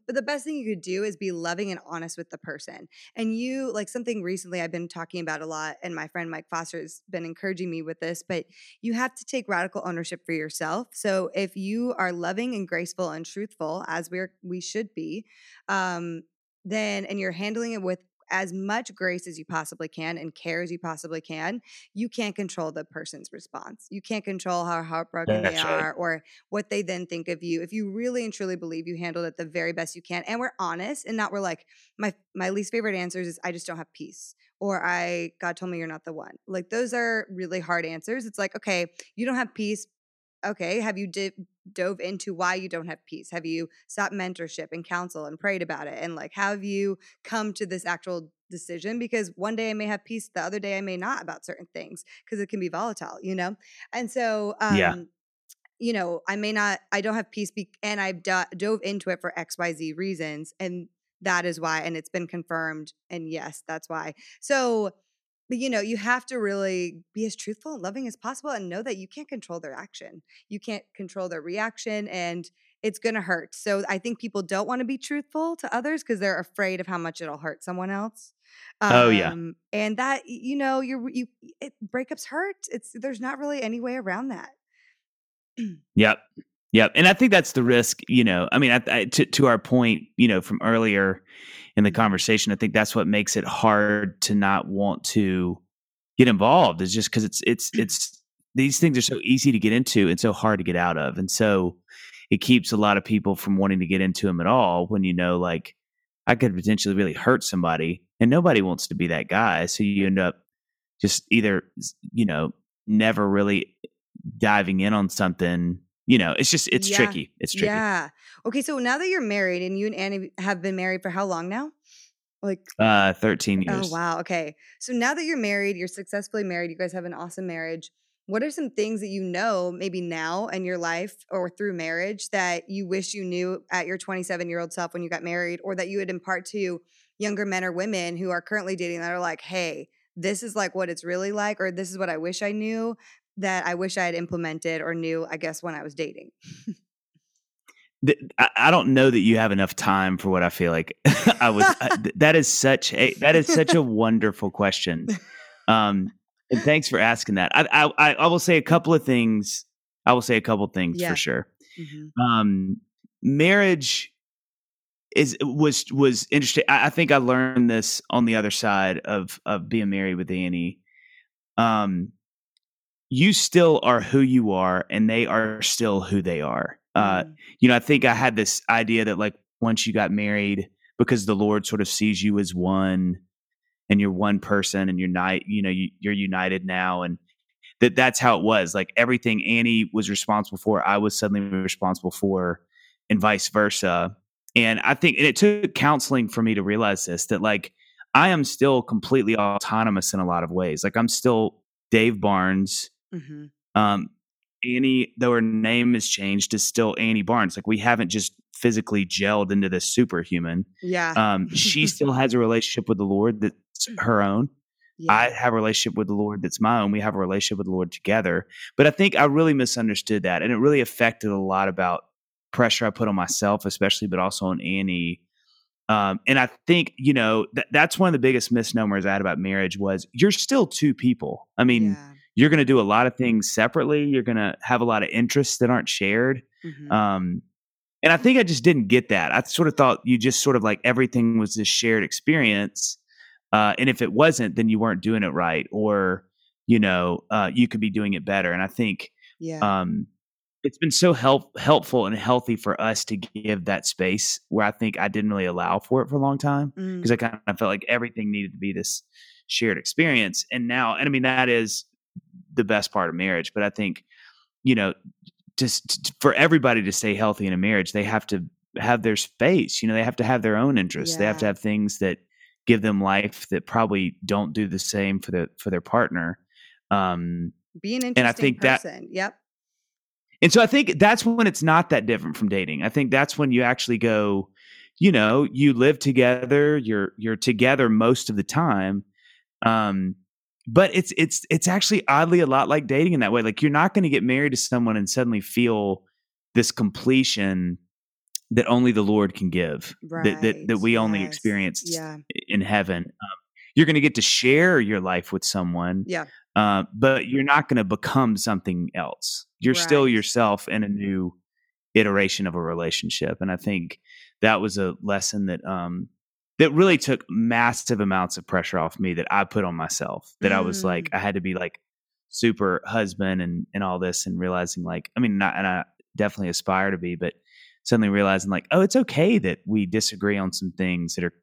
the best thing you could do is be loving and honest with the person. And you like something recently I've been talking about a lot, and my friend Mike Foster has been encouraging me with this. But you have to take radical ownership for yourself. So if you are loving and graceful and truthful as we should be, then you're handling it with as much grace as you possibly can and care as you possibly can, you can't control the person's response. You can't control how heartbroken they are or what they then think of you. If you really and truly believe you handled it the very best you can and we're honest and not we're like, my least favorite answers is I just don't have peace or God told me you're not the one. Like those are really hard answers. It's like, okay, you don't have peace. Okay, have you dove into why you don't have peace? Have you sought mentorship and counsel and prayed about it? And like, how have you come to this actual decision? Because one day I may have peace, the other day I may not about certain things because it can be volatile, And so, I may not, I don't have peace and I've dove into it for XYZ reasons. And that is why, and it's been confirmed. And yes, that's why. So, but, you have to really be as truthful and loving as possible and know that you can't control their action. You can't control their reaction, and it's going to hurt. So I think people don't want to be truthful to others because they're afraid of how much it'll hurt someone else. And that, breakups hurt. There's not really any way around that. Yep. And I think that's the risk, to our point, from earlier in the conversation, I think that's what makes it hard to not want to get involved is just because it's these things are so easy to get into and so hard to get out of. And so it keeps a lot of people from wanting to get into them at all when, like I could potentially really hurt somebody and nobody wants to be that guy. So you end up just either, never really diving in on something. It's tricky. It's tricky. Yeah. Okay. So now that you're married and you and Annie have been married for how long now? 13 years. Oh, wow. Okay. So now that you're married, you're successfully married, you guys have an awesome marriage. What are some things that maybe now in your life or through marriage that you wish you knew at your 27-year-old self when you got married, or that you would impart to younger men or women who are currently dating that are like, hey, this is like what it's really like, or this is what I wish I knew that I wish I had implemented or knew, I guess, when I was dating? I don't know that you have enough time for what I feel like I was. That is such a wonderful question. And thanks for asking that. I will say a couple of things. For sure. Mm-hmm. Marriage was interesting. I think I learned this on the other side of being married with Annie. You still are who you are, and they are still who they are. I think I had this idea that like once you got married, because the Lord sort of sees you as one, and you're one person, and you're united now. And that's how it was. Like, everything Annie was responsible for, I was suddenly responsible for, and vice versa. And I think, and it took counseling for me to realize this, that like, I am still completely autonomous in a lot of ways. Like, I'm still Dave Barnes. Mm-hmm. Annie, though her name has changed, is still Annie Barnes. Like, we haven't just physically gelled into this superhuman. Yeah. She still has a relationship with the Lord that's her own. Yeah. I have a relationship with the Lord that's my own. We have a relationship with the Lord together. But I think I really misunderstood that. And it really affected a lot about pressure I put on myself, especially, but also on Annie. And I think, that's one of the biggest misnomers I had about marriage was you're still two people. I mean, yeah. You're going to do a lot of things separately. You're going to have a lot of interests that aren't shared. Mm-hmm. And I think I just didn't get that. I sort of thought you just sort of like everything was this shared experience. And if it wasn't, then you weren't doing it right, or, you could be doing it better. And I think, it's been so helpful and healthy for us to give that space where I think I didn't really allow for it for a long time, because I kind of felt like everything needed to be this shared experience. And now, and I mean, that is the best part of marriage, but I think, just for everybody to stay healthy in a marriage, they have to have their space, they have to have their own interests. Yeah. They have to have things that give them life that probably don't do the same for their partner. Be an interesting and I think person. And so I think that's when it's not that different from dating. I think that's when you actually go, you live together, you're together most of the time. But it's actually oddly a lot like dating in that way. Like, you're not going to get married to someone and suddenly feel this completion that only the Lord can give, right, that we only experienced in heaven. You're going to get to share your life with someone, but you're not going to become something else. You're still yourself in a new iteration of a relationship. And I think that was a lesson that that really took massive amounts of pressure off me that I put on myself, that I was like, I had to be like super husband and all this, and realizing like, I mean, not, and I definitely aspire to be, but suddenly realizing like, oh, it's okay that we disagree on some things that are,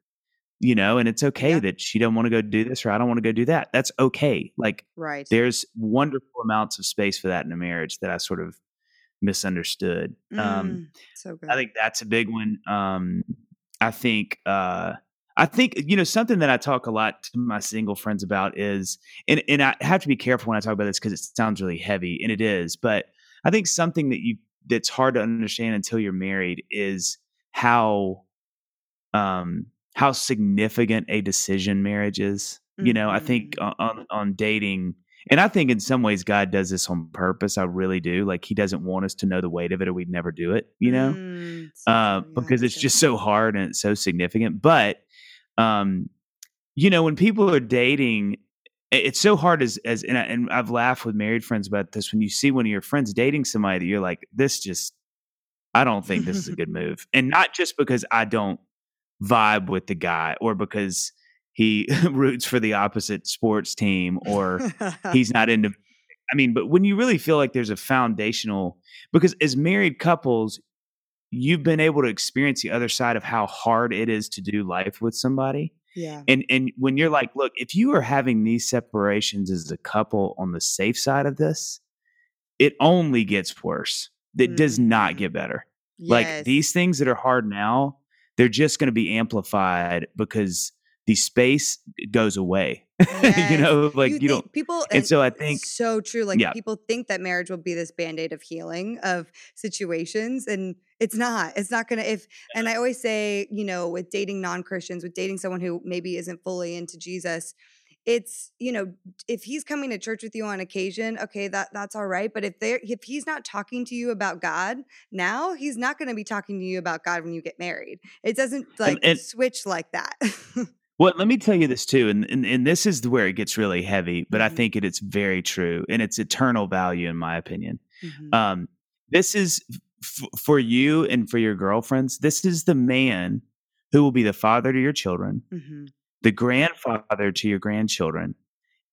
and it's okay that she don't want to go do this or I don't want to go do that. That's okay. Like, there's wonderful amounts of space for that in a marriage that I sort of misunderstood. So good. I think that's a big one. I think, something that I talk a lot to my single friends about is, and I have to be careful when I talk about this because it sounds really heavy, and it is, but I think something that's hard to understand until you're married is how significant a decision marriage is. I think on dating, and I think in some ways God does this on purpose. I really do. Like, he doesn't want us to know the weight of it, or we'd never do it, because it's just so hard and it's so significant. But, when people are dating, it's so hard and I've laughed with married friends about this. When you see one of your friends dating somebody that you're like, I don't think this is a good move. And not just because I don't vibe with the guy, or because he roots for the opposite sports team, or he's not into, but when you really feel like there's a foundational, because as married couples, you've been able to experience the other side of how hard it is to do life with somebody. Yeah. And when you're like, look, if you are having these separations as a couple on the safe side of this, it only gets worse. It does not get better. Yes. Like, these things that are hard now, they're just going to be amplified because the space goes away. Yes. I think so true. Like, people think that marriage will be this band-aid of healing of situations, and it's not going to, and I always say, with dating non-Christians, with dating someone who maybe isn't fully into Jesus, it's, if he's coming to church with you on occasion, okay, that's all right. But if he's not talking to you about God now, he's not going to be talking to you about God when you get married. It doesn't switch like that. Well, let me tell you this too. And this is where it gets really heavy, but I think it's very true, and it's eternal value in my opinion. Mm-hmm. This is for you and for your girlfriends. This is the man who will be the father to your children. Mm-hmm. The grandfather to your grandchildren,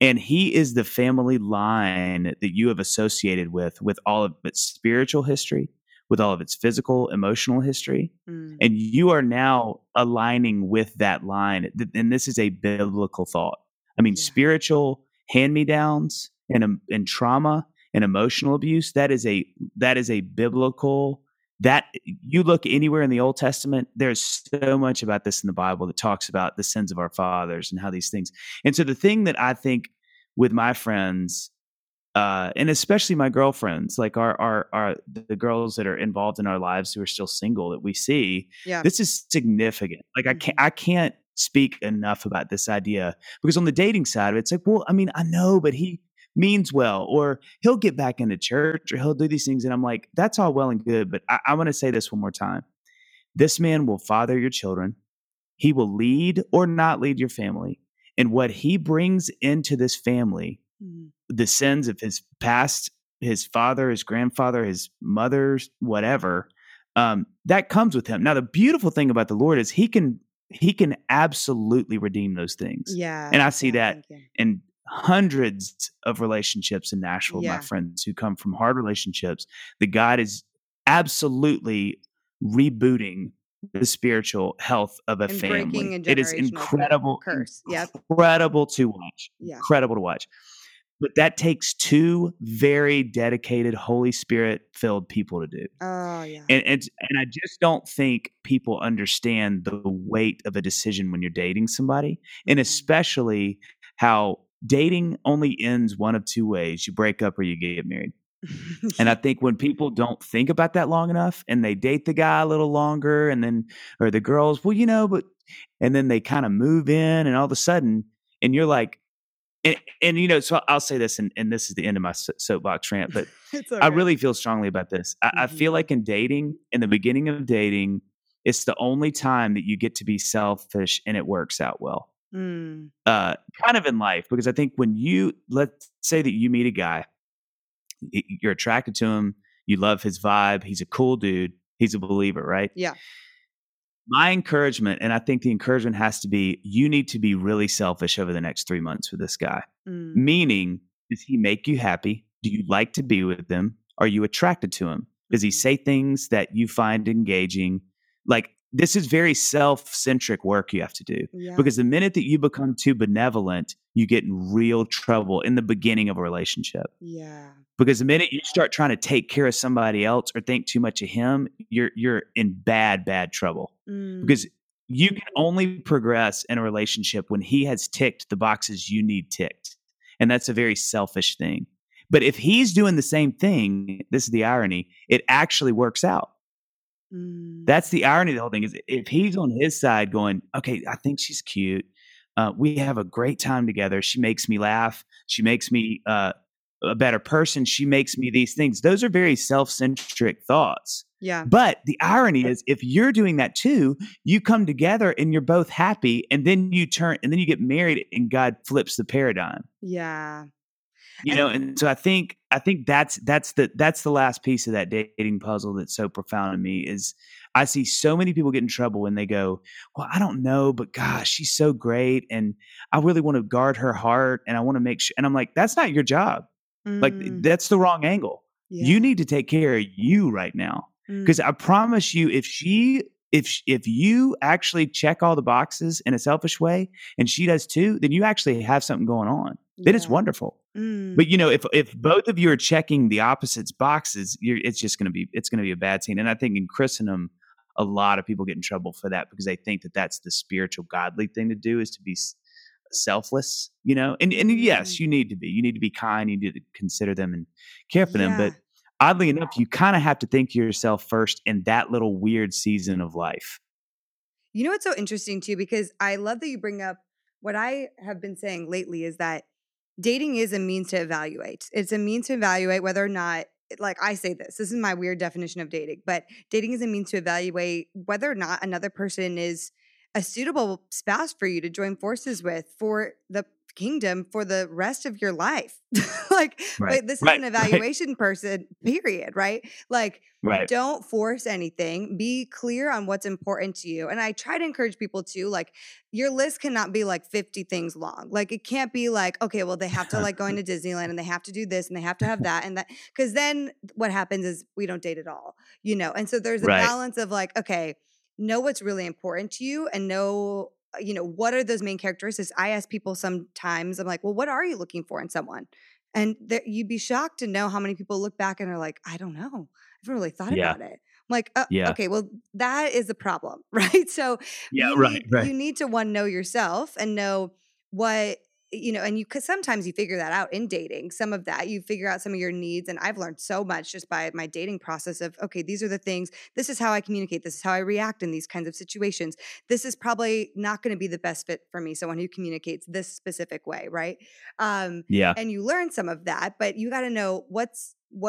and he is the family line that you have associated with all of its spiritual history, with all of its physical, emotional history, And you are now aligning with that line. And this is a biblical thought. I mean, spiritual hand-me-downs and trauma and emotional abuse, that is a biblical, that you look anywhere in the Old Testament, there's so much about this in the Bible that talks about the sins of our fathers and how these things. And so the thing that I think with my friends, and especially my girlfriends, like our the girls that are involved in our lives who are still single that we see, this is significant. Like I can't speak enough about this idea, because on the dating side of it, it's like, well, I mean, I know, but he means well, or he'll get back into church, or he'll do these things. And I'm like, that's all well and good, but I want to say this one more time. This man will father your children. He will lead or not lead your family. And what he brings into this family, the sins of his past, his father, his grandfather, his mother's, whatever, that comes with him. Now, the beautiful thing about the Lord is he can absolutely redeem those things. Yeah. And I see that in hundreds of relationships in Nashville, my friends who come from hard relationships, that God is absolutely rebooting the spiritual health of a family. It is incredible, incredible to watch, incredible to watch. But that takes two very dedicated, Holy Spirit-filled people to do. Oh, yeah. And I just don't think people understand the weight of a decision when you're dating somebody, and especially how dating only ends one of two ways. You break up or you get married. And I think when people don't think about that long enough, and they date the guy a little longer, and then, or the girls, well, you know, but, and then they kind of move in, and all of a sudden, and you're like, and you know, so I'll say this, and this is the end of my soapbox rant, but I really feel strongly about this. I feel like in dating, in the beginning of dating, it's the only time that you get to be selfish and it works out well. Kind of in life, because I think when you, let's say that you meet a guy, you're attracted to him, you love his vibe, he's a cool dude, he's a believer, right? Yeah. My encouragement, and I think the encouragement has to be, you need to be really selfish over the next 3 months with this guy. Meaning, does he make you happy? Do you like to be with him? Are you attracted to him? Does he say things that you find engaging? Like, this is very self-centric work you have to do, because the minute that you become too benevolent, you get in real trouble in the beginning of a relationship. Yeah. Because the minute you start trying to take care of somebody else or think too much of him, you're in bad, bad trouble, because you can only progress in a relationship when he has ticked the boxes you need ticked. And that's a very selfish thing. But if he's doing the same thing, this is the irony, it actually works out. That's the irony of the whole thing, is if he's on his side going, okay, I think she's cute. We have a great time together. She makes me laugh. She makes me a better person. She makes me these things. Those are very self-centric thoughts. Yeah. But the irony is, if you're doing that too, you come together and you're both happy, and then you turn and then you get married and God flips the paradigm. Yeah. You know, and so I think that's the last piece of that dating puzzle that's so profound to me, is I see so many people get in trouble when they go, well, I don't know, but gosh, she's so great, and I really want to guard her heart, and I want to make sure. And I'm like, that's not your job. Like, that's the wrong angle. Yeah. You need to take care of you right now, because I promise you, if you actually check all the boxes in a selfish way, and she does too, then you actually have something going on. Then it's wonderful. But you know, if both of you are checking the opposites boxes, it's just going to be, it's going to be a bad scene. And I think in Christendom, a lot of people get in trouble for that, because they think that that's the spiritual godly thing to do, is to be selfless, you know? And yes, you need to be kind, you need to consider them and care for them. But oddly enough, you kind of have to think of yourself first in that little weird season of life. You know, what's so interesting too, because I love that you bring up what I have been saying lately, is that dating is a means to evaluate. It's a means to evaluate whether or not, like I say this is my weird definition of dating, but dating is a means to evaluate whether or not another person is a suitable spouse for you to join forces with for the kingdom for the rest of your life. This is an evaluation person, period, right? Don't force anything. Be clear on what's important to you. And I try to encourage people to, like, your list cannot be like 50 things long. Like, it can't be like, okay, well, they have to like going to Disneyland, and they have to do this, and they have to have that and that. Because then what happens is we don't date at all, you know? And so there's a balance of like, okay, know what's really important to you and know, you know, what are those main characteristics? I ask people sometimes, I'm like, well, what are you looking for in someone? And you'd be shocked to know how many people look back and are like, I don't know. I haven't really thought about it. I'm like, oh, okay, well, that is the problem, right? So you need to, one, know yourself and know what, you know, and you, because sometimes you figure that out in dating, some of that, you figure out some of your needs. And I've learned so much just by my dating process of, okay, these are the things, this is how I communicate, this is how I react in these kinds of situations. This is probably not going to be the best fit for me, someone who communicates this specific way, right? And you learn some of that, but you got to know what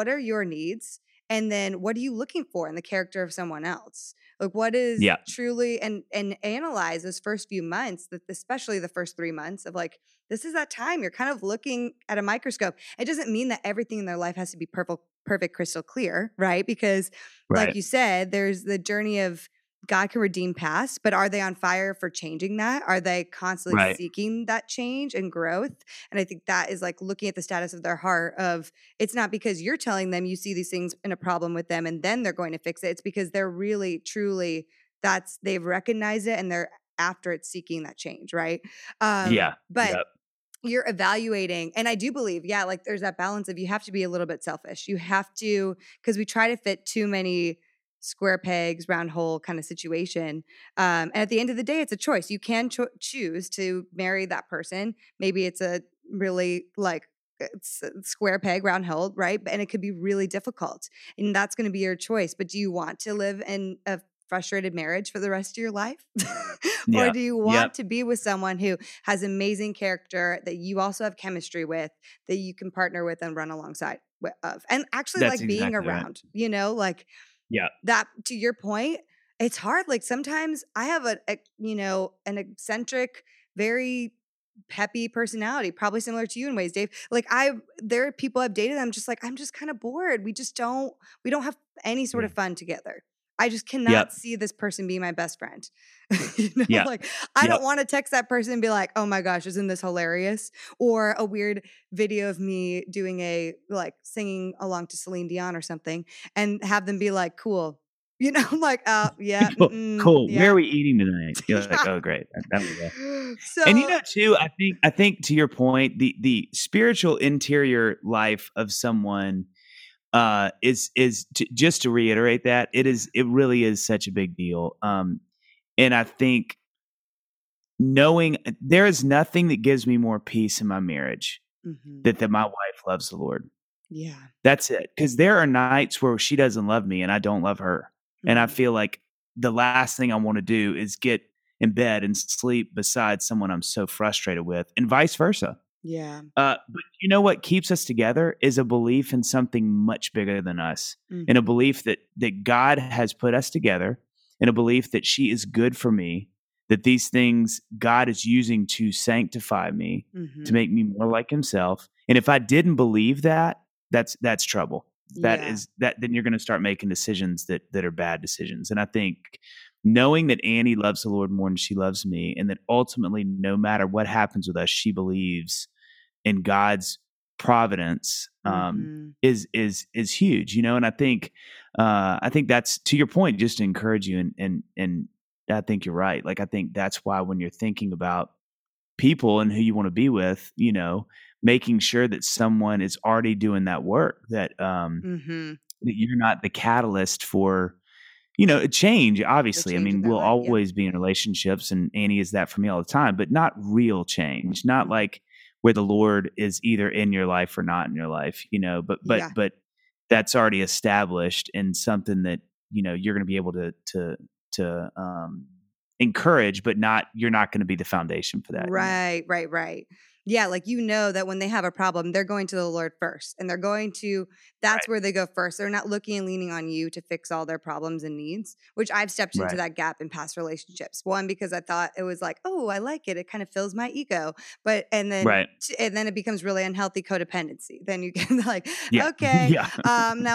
are your needs? And then what are you looking for in the character of someone else? Like what is truly, and analyze those first few months, especially the first 3 months of like, this is that time you're kind of looking at a microscope. It doesn't mean that everything in their life has to be perfect, crystal clear, right? Because like you said, there's the journey of God can redeem past, but are they on fire for changing that? Are they constantly seeking that change and growth? And I think that is like looking at the status of their heart of it's not because you're telling them you see these things in a problem with them and then they're going to fix it. It's because they're really, truly, they've recognized it and they're after it seeking that change, right? You're evaluating. And I do believe, like there's that balance of you have to be a little bit selfish. You have to, because we try to fit too many square pegs, round hole kind of situation. And at the end of the day, it's a choice. You can choose to marry that person. Maybe it's a really like it's a square peg, round hole, right? And it could be really difficult. And that's going to be your choice. But do you want to live in a frustrated marriage for the rest of your life? Or do you want to be with someone who has amazing character that you also have chemistry with, that you can partner with and run alongside of? And actually that's like being around, you know, like that to your point, it's hard. Like sometimes I have an eccentric, very peppy personality, probably similar to you in ways, Dave. Like there are people I've dated, I'm just like, I'm just kind of bored. We don't have any sort of fun together. I just cannot see this person be my best friend. You know, like I don't want to text that person and be like, oh my gosh, isn't this hilarious? Or a weird video of me doing singing along to Celine Dion or something and have them be like, cool. You know, like, cool. Yeah. Where are we eating tonight? You're like, oh, great. That was good. So, and you know, too, I think to your point, the spiritual interior life of someone just to reiterate that it really is such a big deal. And I think knowing there is nothing that gives me more peace in my marriage that my wife loves the Lord. Yeah, that's it. Because there are nights where she doesn't love me and I don't love her. Mm-hmm. And I feel like the last thing I want to do is get in bed and sleep beside someone I'm so frustrated with, and vice versa. Yeah. But you know what keeps us together is a belief in something much bigger than us, and a belief that God has put us together, and a belief that she is good for me, that these things God is using to sanctify me, to make me more like himself. And if I didn't believe that, that's trouble. Then you're going to start making decisions that are bad decisions. And I think knowing that Annie loves the Lord more than she loves me, and that ultimately no matter what happens with us, she believes in God's providence, is huge, you know? And I think that's to your point, just to encourage you. And I think you're right. Like, I think that's why when you're thinking about people and who you want to be with, you know, making sure that someone is already doing that work, that, that you're not the catalyst for, you know, change, obviously. I mean, we'll always be in relationships, and Annie is that for me all the time, but not real change, not like where the Lord is either in your life or not in your life, you know, but that's already established and something that, you know, you're going to be able to encourage, but you're not going to be the foundation for that. Right, you know? Right. Yeah. Like, you know, that when they have a problem, they're going to the Lord first, and that's where they go first. They're not looking and leaning on you to fix all their problems and needs, which I've stepped into that gap in past relationships. One, because I thought it was like, oh, I like it. It kind of fills my ego. But, and then it becomes really unhealthy codependency. Then you get like, now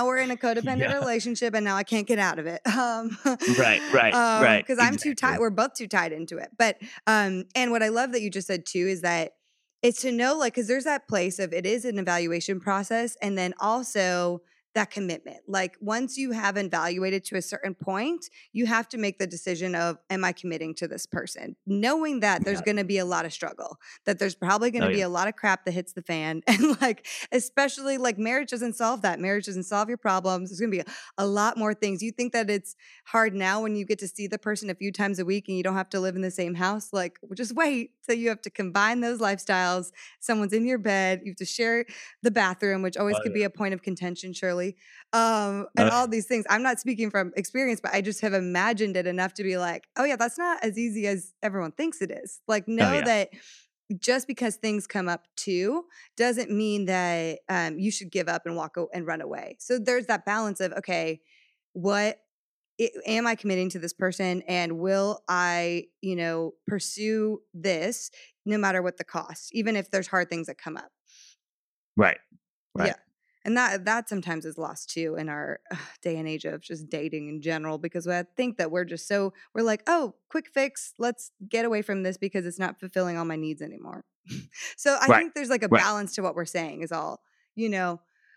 we're in a codependent relationship, and now I can't get out of it. Right. Because I'm too tied. We're both too tied into it. But, and what I love that you just said too, is that it's to know, like, because there's that place of it is an evaluation process. And then also that commitment. Like once you have evaluated to a certain point, you have to make the decision of, am I committing to this person? Knowing that there's going to be a lot of struggle, that there's probably going to be a lot of crap that hits the fan. And like, especially like marriage doesn't solve that. Marriage doesn't solve your problems. There's going to be a lot more things. You think that it's hard now when you get to see the person a few times a week and you don't have to live in the same house. Like just wait till you have to combine those lifestyles. Someone's in your bed. You have to share the bathroom, which always could be a point of contention, surely. And all these things. I'm not speaking from experience, but I just have imagined it enough to be like, oh yeah, that's not as easy as everyone thinks it is. Like that just because things come up too doesn't mean that you should give up and walk and run away. So there's that balance of, okay, am I committing to this person? And will I, pursue this no matter what the cost, even if there's hard things that come up. Right. Yeah. And that sometimes is lost too in our day and age of just dating in general, because I think that we're like, oh, quick fix. Let's get away from this because it's not fulfilling all my needs anymore. So I think there's like a balance to what we're saying is all,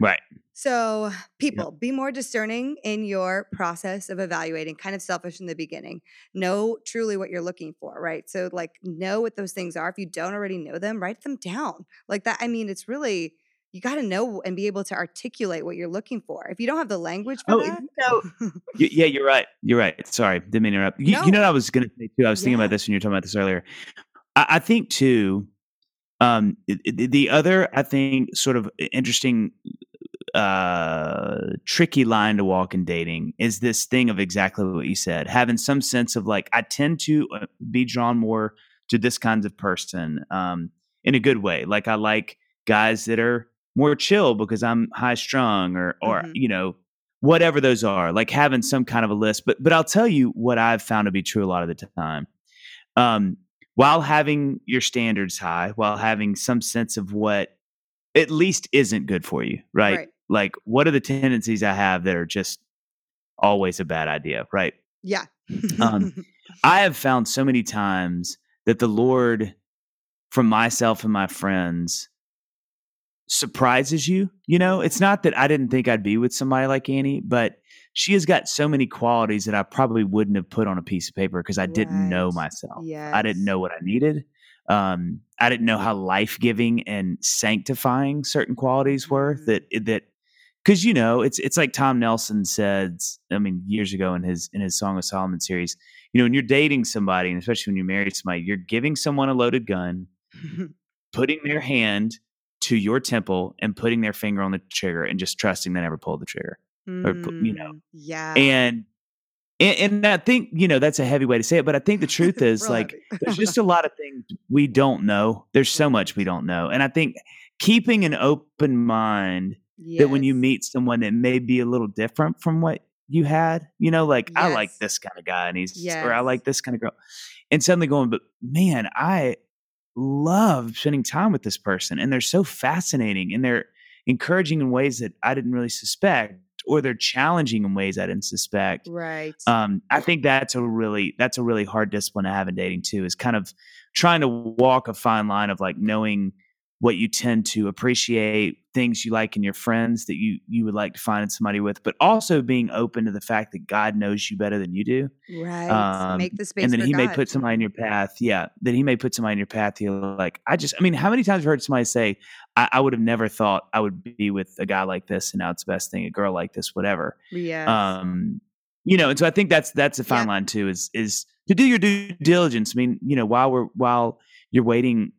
Right. So people, be more discerning in your process of evaluating, kind of selfish in the beginning. Know truly what you're looking for, right? So like know what those things are. If you don't already know them, write them down. Like that, it's really... You got to know and be able to articulate what you're looking for. If you don't have the language for that. No. Yeah, you're right. Sorry, didn't mean to interrupt. No. You know what I was going to say too? I was thinking about this when you were talking about this earlier. I think too, the other, I think, sort of interesting, tricky line to walk in dating is this thing of exactly what you said. Having some sense of like, I tend to be drawn more to this kind of person in a good way. Like I like guys that are more chill because I'm high strung or whatever those are, like having some kind of a list. But I'll tell you what I've found to be true a lot of the time. While having your standards high, while having some sense of what at least isn't good for you, right? Like what are the tendencies I have that are just always a bad idea, right? Yeah. I have found so many times that the Lord, from myself and my friends, surprises you. It's not that I didn't think I'd be with somebody like Annie, but she has got so many qualities that I probably wouldn't have put on a piece of paper because I didn't know myself. Yes. I didn't know what I needed. I didn't know how life-giving and sanctifying certain qualities were that because it's like Tom Nelson said, years ago in his Song of Solomon series, when you're dating somebody and especially when you marry somebody, you're giving someone a loaded gun, putting their hand to your temple and putting their finger on the trigger and just trusting they never pulled the trigger. Yeah. And I think, that's a heavy way to say it, but I think the truth is like, there's just a lot of things we don't know. There's so much we don't know. And I think keeping an open mind that when you meet someone that may be a little different from what you had, I like this kind of guy and or I like this kind of girl. And suddenly going, but man, I love spending time with this person and they're so fascinating and they're encouraging in ways that I didn't really suspect, or they're challenging in ways I didn't suspect. Right. I think that's a really hard discipline to have in dating too, is kind of trying to walk a fine line of like knowing what you tend to appreciate, things you like in your friends that you would like to find in somebody with, but also being open to the fact that God knows you better than you do. Right. Make the space. And then He may put somebody in your path. Yeah. Then He may put somebody in your path. You're like, how many times I've heard somebody say, I would have never thought I would be with a guy like this, and now it's the best thing, a girl like this, whatever. Yeah. And so I think that's a fine line too, is to do your due diligence. While you're waiting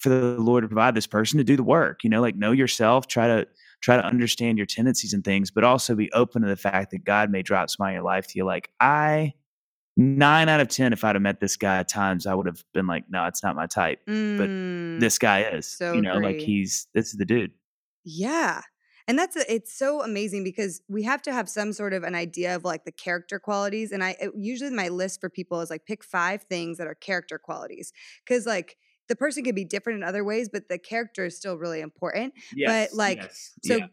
for the Lord to provide this person, to do the work, know yourself, try to understand your tendencies and things, but also be open to the fact that God may drop somebody in your life that you're like, 9 out of 10, if I'd have met this guy at times, I would have been like, no, it's not my type, but this guy is, agree. Like this is the dude. Yeah. And it's so amazing because we have to have some sort of an idea of like the character qualities. And usually my list for people is like, pick 5 things that are character qualities. 'Cause like, the person could be different in other ways, but the character is still really important. Yes, but like,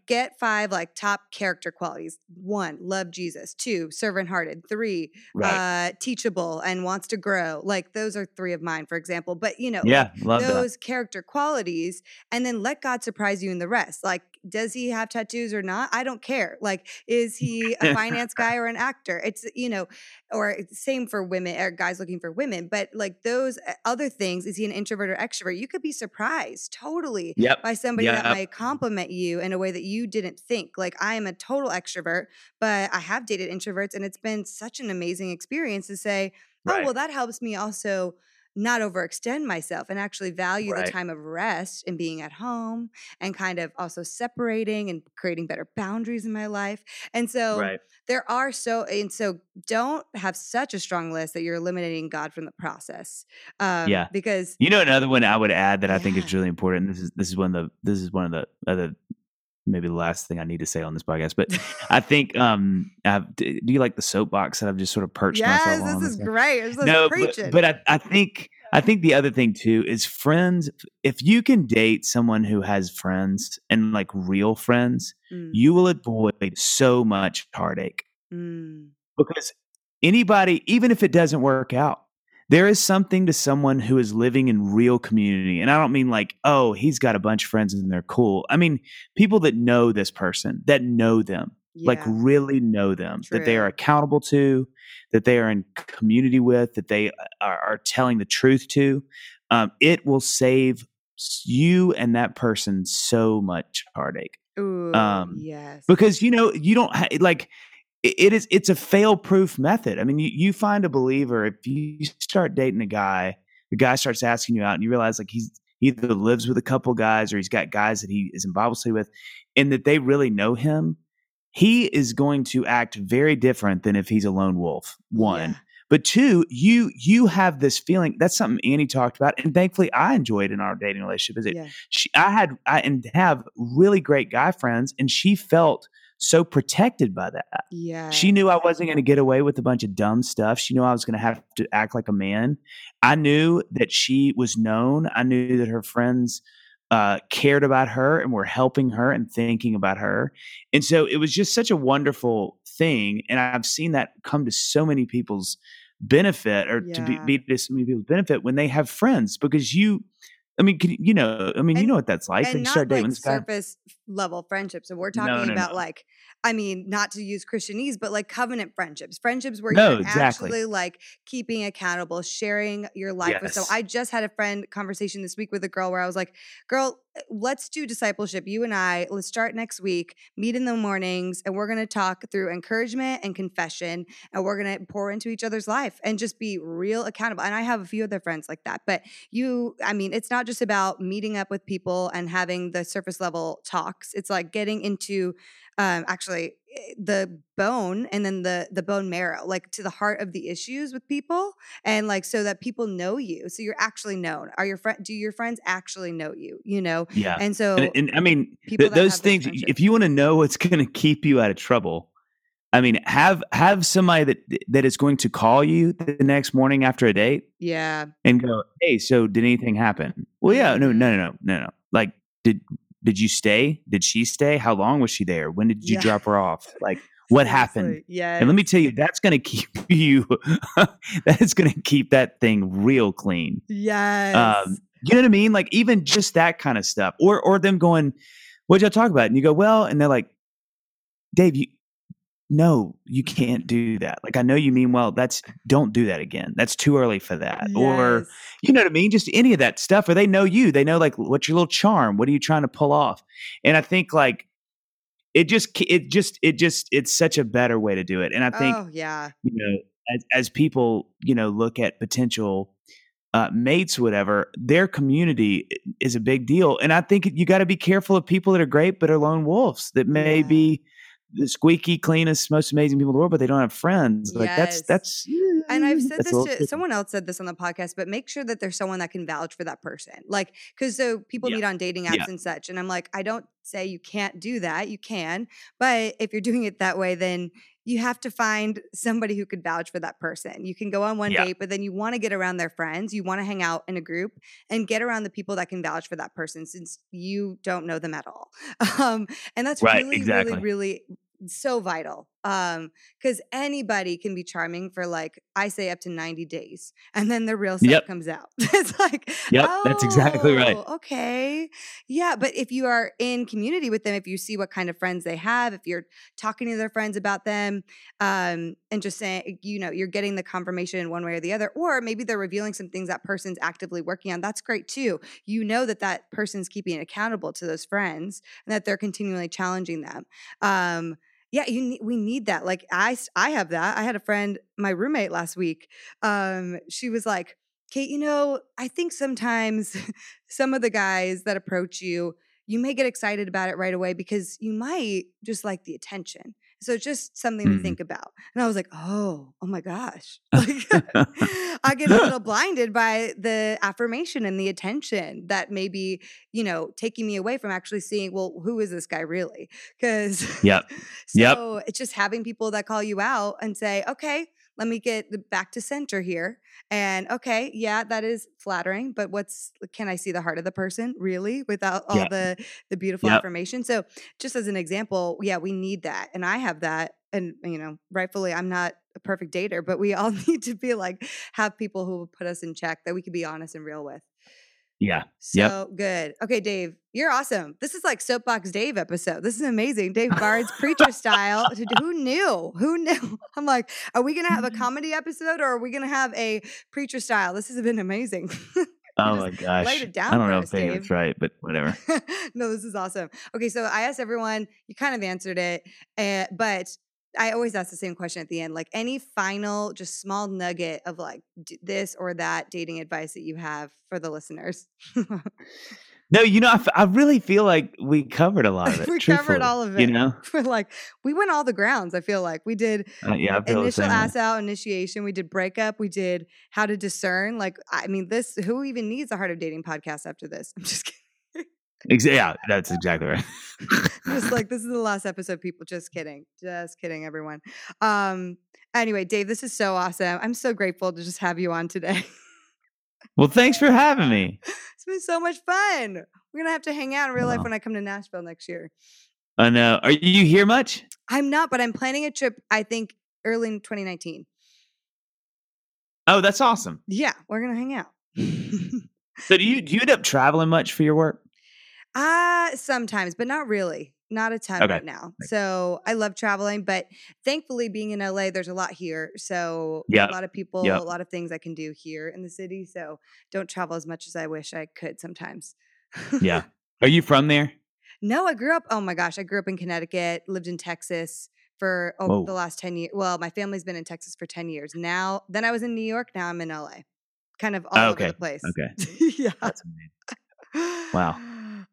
get 5 like top character qualities. 1, love Jesus. 2, servant-hearted. 3, teachable and wants to grow. Like those are 3 of mine, for example. But love those character qualities, and then let God surprise you in the rest. Like does he have tattoos or not? I don't care. Like, is he a finance guy or an actor? It's, you know, or same for women or guys looking for women. But like those other things, is he an introvert or extrovert? You could be surprised totally by somebody that might compliment you in a way that you didn't think. Like, I am a total extrovert, but I have dated introverts, and it's been such an amazing experience to say, oh, well, that helps me also not overextend myself and actually value the time of rest and being at home and kind of also separating and creating better boundaries in my life. And so there are so don't have such a strong list that you're eliminating God from the process. Because, you know, another one I would add that I think is really important. This is one of the other, maybe the last thing I need to say on this podcast, but I think, do you like the soapbox that I've just sort of perched myself on? Yes, this is great. This no, but I think the other thing too is friends. If you can date someone who has friends and like real friends, you will avoid so much heartache because anybody, even if it doesn't work out, there is something to someone who is living in real community. And I don't mean like, oh, he's got a bunch of friends and they're cool. I mean, people that know this person, that know them, like really know them, that they are accountable to, that they are in community with, that they are telling the truth to. It will save you and that person so much heartache. Ooh, yes. Because, you know, you don't like... It's a fail-proof method. I mean, you find a believer if you start dating a guy, the guy starts asking you out, and you realize like he's either lives with a couple guys or he's got guys that he is in Bible study with, and that they really know him. He is going to act very different than if he's a lone wolf. One, but two, you have this feeling. That's something Annie talked about, and thankfully I enjoyed in our dating relationship. Is it? Yeah. I have really great guy friends, and she felt so protected by that. Yeah. She knew I wasn't going to get away with a bunch of dumb stuff. She knew I was going to have to act like a man. I knew that she was known. I knew that her friends cared about her and were helping her and thinking about her. And so it was just such a wonderful thing. And I've seen that come to so many people's benefit to so many people's benefit when they have friends, because you know what that's like. And not start dating like surface level friendships. And we're talking about like, I mean, not to use Christianese, but like covenant friendships where you're actually like keeping accountable, sharing your life with someone. I just had a friend conversation this week with a girl where I was like, girl, let's do discipleship. You and I, let's start next week, meet in the mornings, and we're going to talk through encouragement and confession, and we're going to pour into each other's life and just be real accountable. And I have a few other friends like that, but it's not just about meeting up with people and having the surface level talks. It's like getting into actually the bone and then the bone marrow, like to the heart of the issues with people, and like so that people know you, so you're actually known. Do your friends actually know you? You know, yeah. And so, and I mean, those things. If you want to know what's going to keep you out of trouble, I mean, have somebody that is going to call you the next morning after a date, and go, hey, so did anything happen? Well, yeah, no. Like, Did you stay? Did she stay? How long was she there? When did you drop her off? Like, what happened? Yeah. And let me tell you, that's going to keep you, that is going to keep that thing real clean. Yes. You know what I mean? Like even just that kind of stuff, or them going, what'd y'all talk about? And you go, well, and they're like, Dave, you can't do that. Like, I know you mean well. Don't do that again. That's too early for that. Yes. Or, you know what I mean? Just any of that stuff. Or they know you. They know, like, what's your little charm? What are you trying to pull off? And I think, like, it's such a better way to do it. And I think, you know, as people, you know, look at potential mates, whatever, their community is a big deal. And I think you got to be careful of people that are great but are lone wolves that may be the squeaky, cleanest, most amazing people in the world, but they don't have friends. Like that's. And I've said this to someone else said this on the podcast, but make sure that there's someone that can vouch for that person. Like, because so people meet on dating apps and such, and I'm like, I don't say you can't do that. You can, but if you're doing it that way, then you have to find somebody who could vouch for that person. You can go on one date, but then you want to get around their friends. You want to hang out in a group and get around the people that can vouch for that person, since you don't know them at all. And that's really, really, really so vital Because anybody can be charming for, like, I say up to 90 days, and then the real stuff comes out. It's like, that's exactly right. Okay. Yeah. But if you are in community with them, if you see what kind of friends they have, if you're talking to their friends about them, and just saying, you know, you're getting the confirmation one way or the other, or maybe they're revealing some things that person's actively working on. That's great too. You know that that person's keeping accountable to those friends and that they're continually challenging them. Yeah, we need that. Like, I have that. I had a friend, my roommate last week. She was like, Kate, you know, I think sometimes some of the guys that approach you, you may get excited about it right away because you might just like the attention. So just something to think about. And I was like, oh my gosh. Like, I get a little blinded by the affirmation and the attention that may be, you know, taking me away from actually seeing, well, who is this guy really? Because so it's just having people that call you out and say, okay, let me get back to center here. And okay, yeah, that is flattering, but can I see the heart of the person really without all the beautiful affirmation? So just as an example, yeah, we need that. And I have that. And, you know, rightfully, I'm not a perfect dater, but we all need to be like, have people who will put us in check that we can be honest and real with. Yeah. So good. Okay, Dave, you're awesome. This is like Soapbox Dave episode. This is amazing. Dave Barnes, preacher style. Who knew? I'm like, are we going to have a comedy episode or are we going to have a preacher style? This has been amazing. Oh my gosh. Laid it down. I don't know if that's right, but whatever. No, this is awesome. Okay, so I asked everyone, you kind of answered it, but I always ask the same question at the end, like any final, just small nugget of like this or that dating advice that you have for the listeners. No, you know, I really feel like we covered a lot of it. We covered all of it. You know, we're like, we went all the grounds. I feel like we did initial ass out initiation. We did breakup. We did how to discern. Like, I mean, who even needs a Heart of Dating podcast after this? I'm just kidding. Yeah, that's exactly right. Just like, this is the last episode, people. Just kidding, everyone. Anyway, Dave, this is so awesome. I'm so grateful to just have you on today. Well, thanks for having me. It's been so much fun. We're going to have to hang out in real life when I come to Nashville next year. I know. Are you here much? I'm not, but I'm planning a trip, I think, early in 2019. Oh, that's awesome. Yeah, we're going to hang out. So do you end up traveling much for your work? Sometimes, but not really. Not a ton right now. So I love traveling, but thankfully being in LA, there's a lot here. So a lot of people, a lot of things I can do here in the city. So don't travel as much as I wish I could sometimes. Yeah. Are you from there? No, I grew up in Connecticut, lived in Texas for the last 10 years. Well, my family's been in Texas for 10 years. Now, then I was in New York. Now I'm in LA. Kind of all over the place. Okay. Yeah. That's amazing. Wow.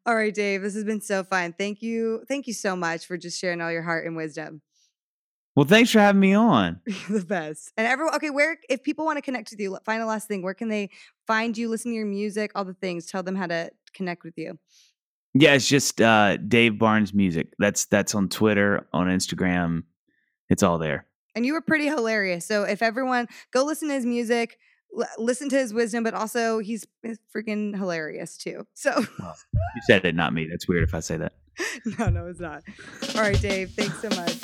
All right, Dave, this has been so fun. Thank you. Thank you so much for just sharing all your heart and wisdom. Well, thanks for having me on. The best. And everyone, okay, if people want to connect with you, final last thing, where can they find you, listen to your music, all the things, tell them how to connect with you. Yeah, it's just Dave Barnes Music. That's on Twitter, on Instagram. It's all there. And you were pretty hilarious. So if everyone, go listen to his music, listen to his wisdom, but also he's freaking hilarious too. So you said it, not me. That's weird if I say that. No, it's not. All right, Dave, thanks so much.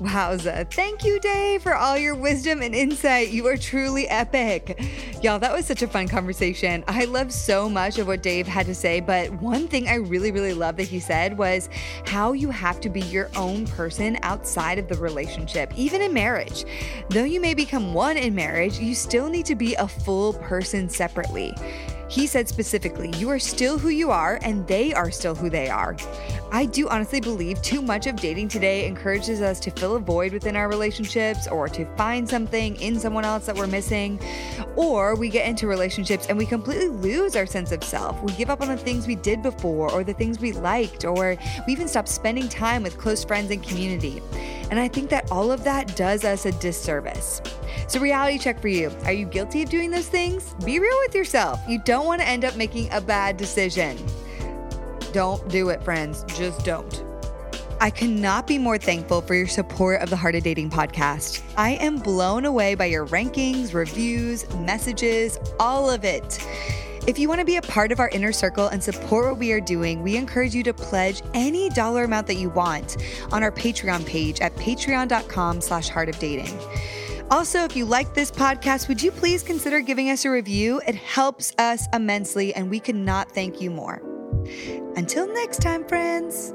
Wowza. Thank you, Dave, for all your wisdom and insight. You are truly epic. Y'all, that was such a fun conversation. I love so much of what Dave had to say, but one thing I really, really love that he said was how you have to be your own person outside of the relationship, even in marriage. Though you may become one in marriage, you still need to be a full person separately. He said specifically, you are still who you are and they are still who they are. I do honestly believe too much of dating today encourages us to fill a void within our relationships or to find something in someone else that we're missing, or we get into relationships and we completely lose our sense of self. We give up on the things we did before or the things we liked, or we even stop spending time with close friends and community. And I think that all of that does us a disservice. So reality check for you. Are you guilty of doing those things? Be real with yourself. You don't want to end up making a bad decision. Don't do it, friends. Just don't. I cannot be more thankful for your support of the Heart of Dating podcast. I am blown away by your rankings, reviews, messages, all of it. If you want to be a part of our inner circle and support what we are doing, we encourage you to pledge any dollar amount that you want on our Patreon page at patreon.com/heartofdating. Also, if you like this podcast, would you please consider giving us a review? It helps us immensely, and we could not thank you more. Until next time, friends.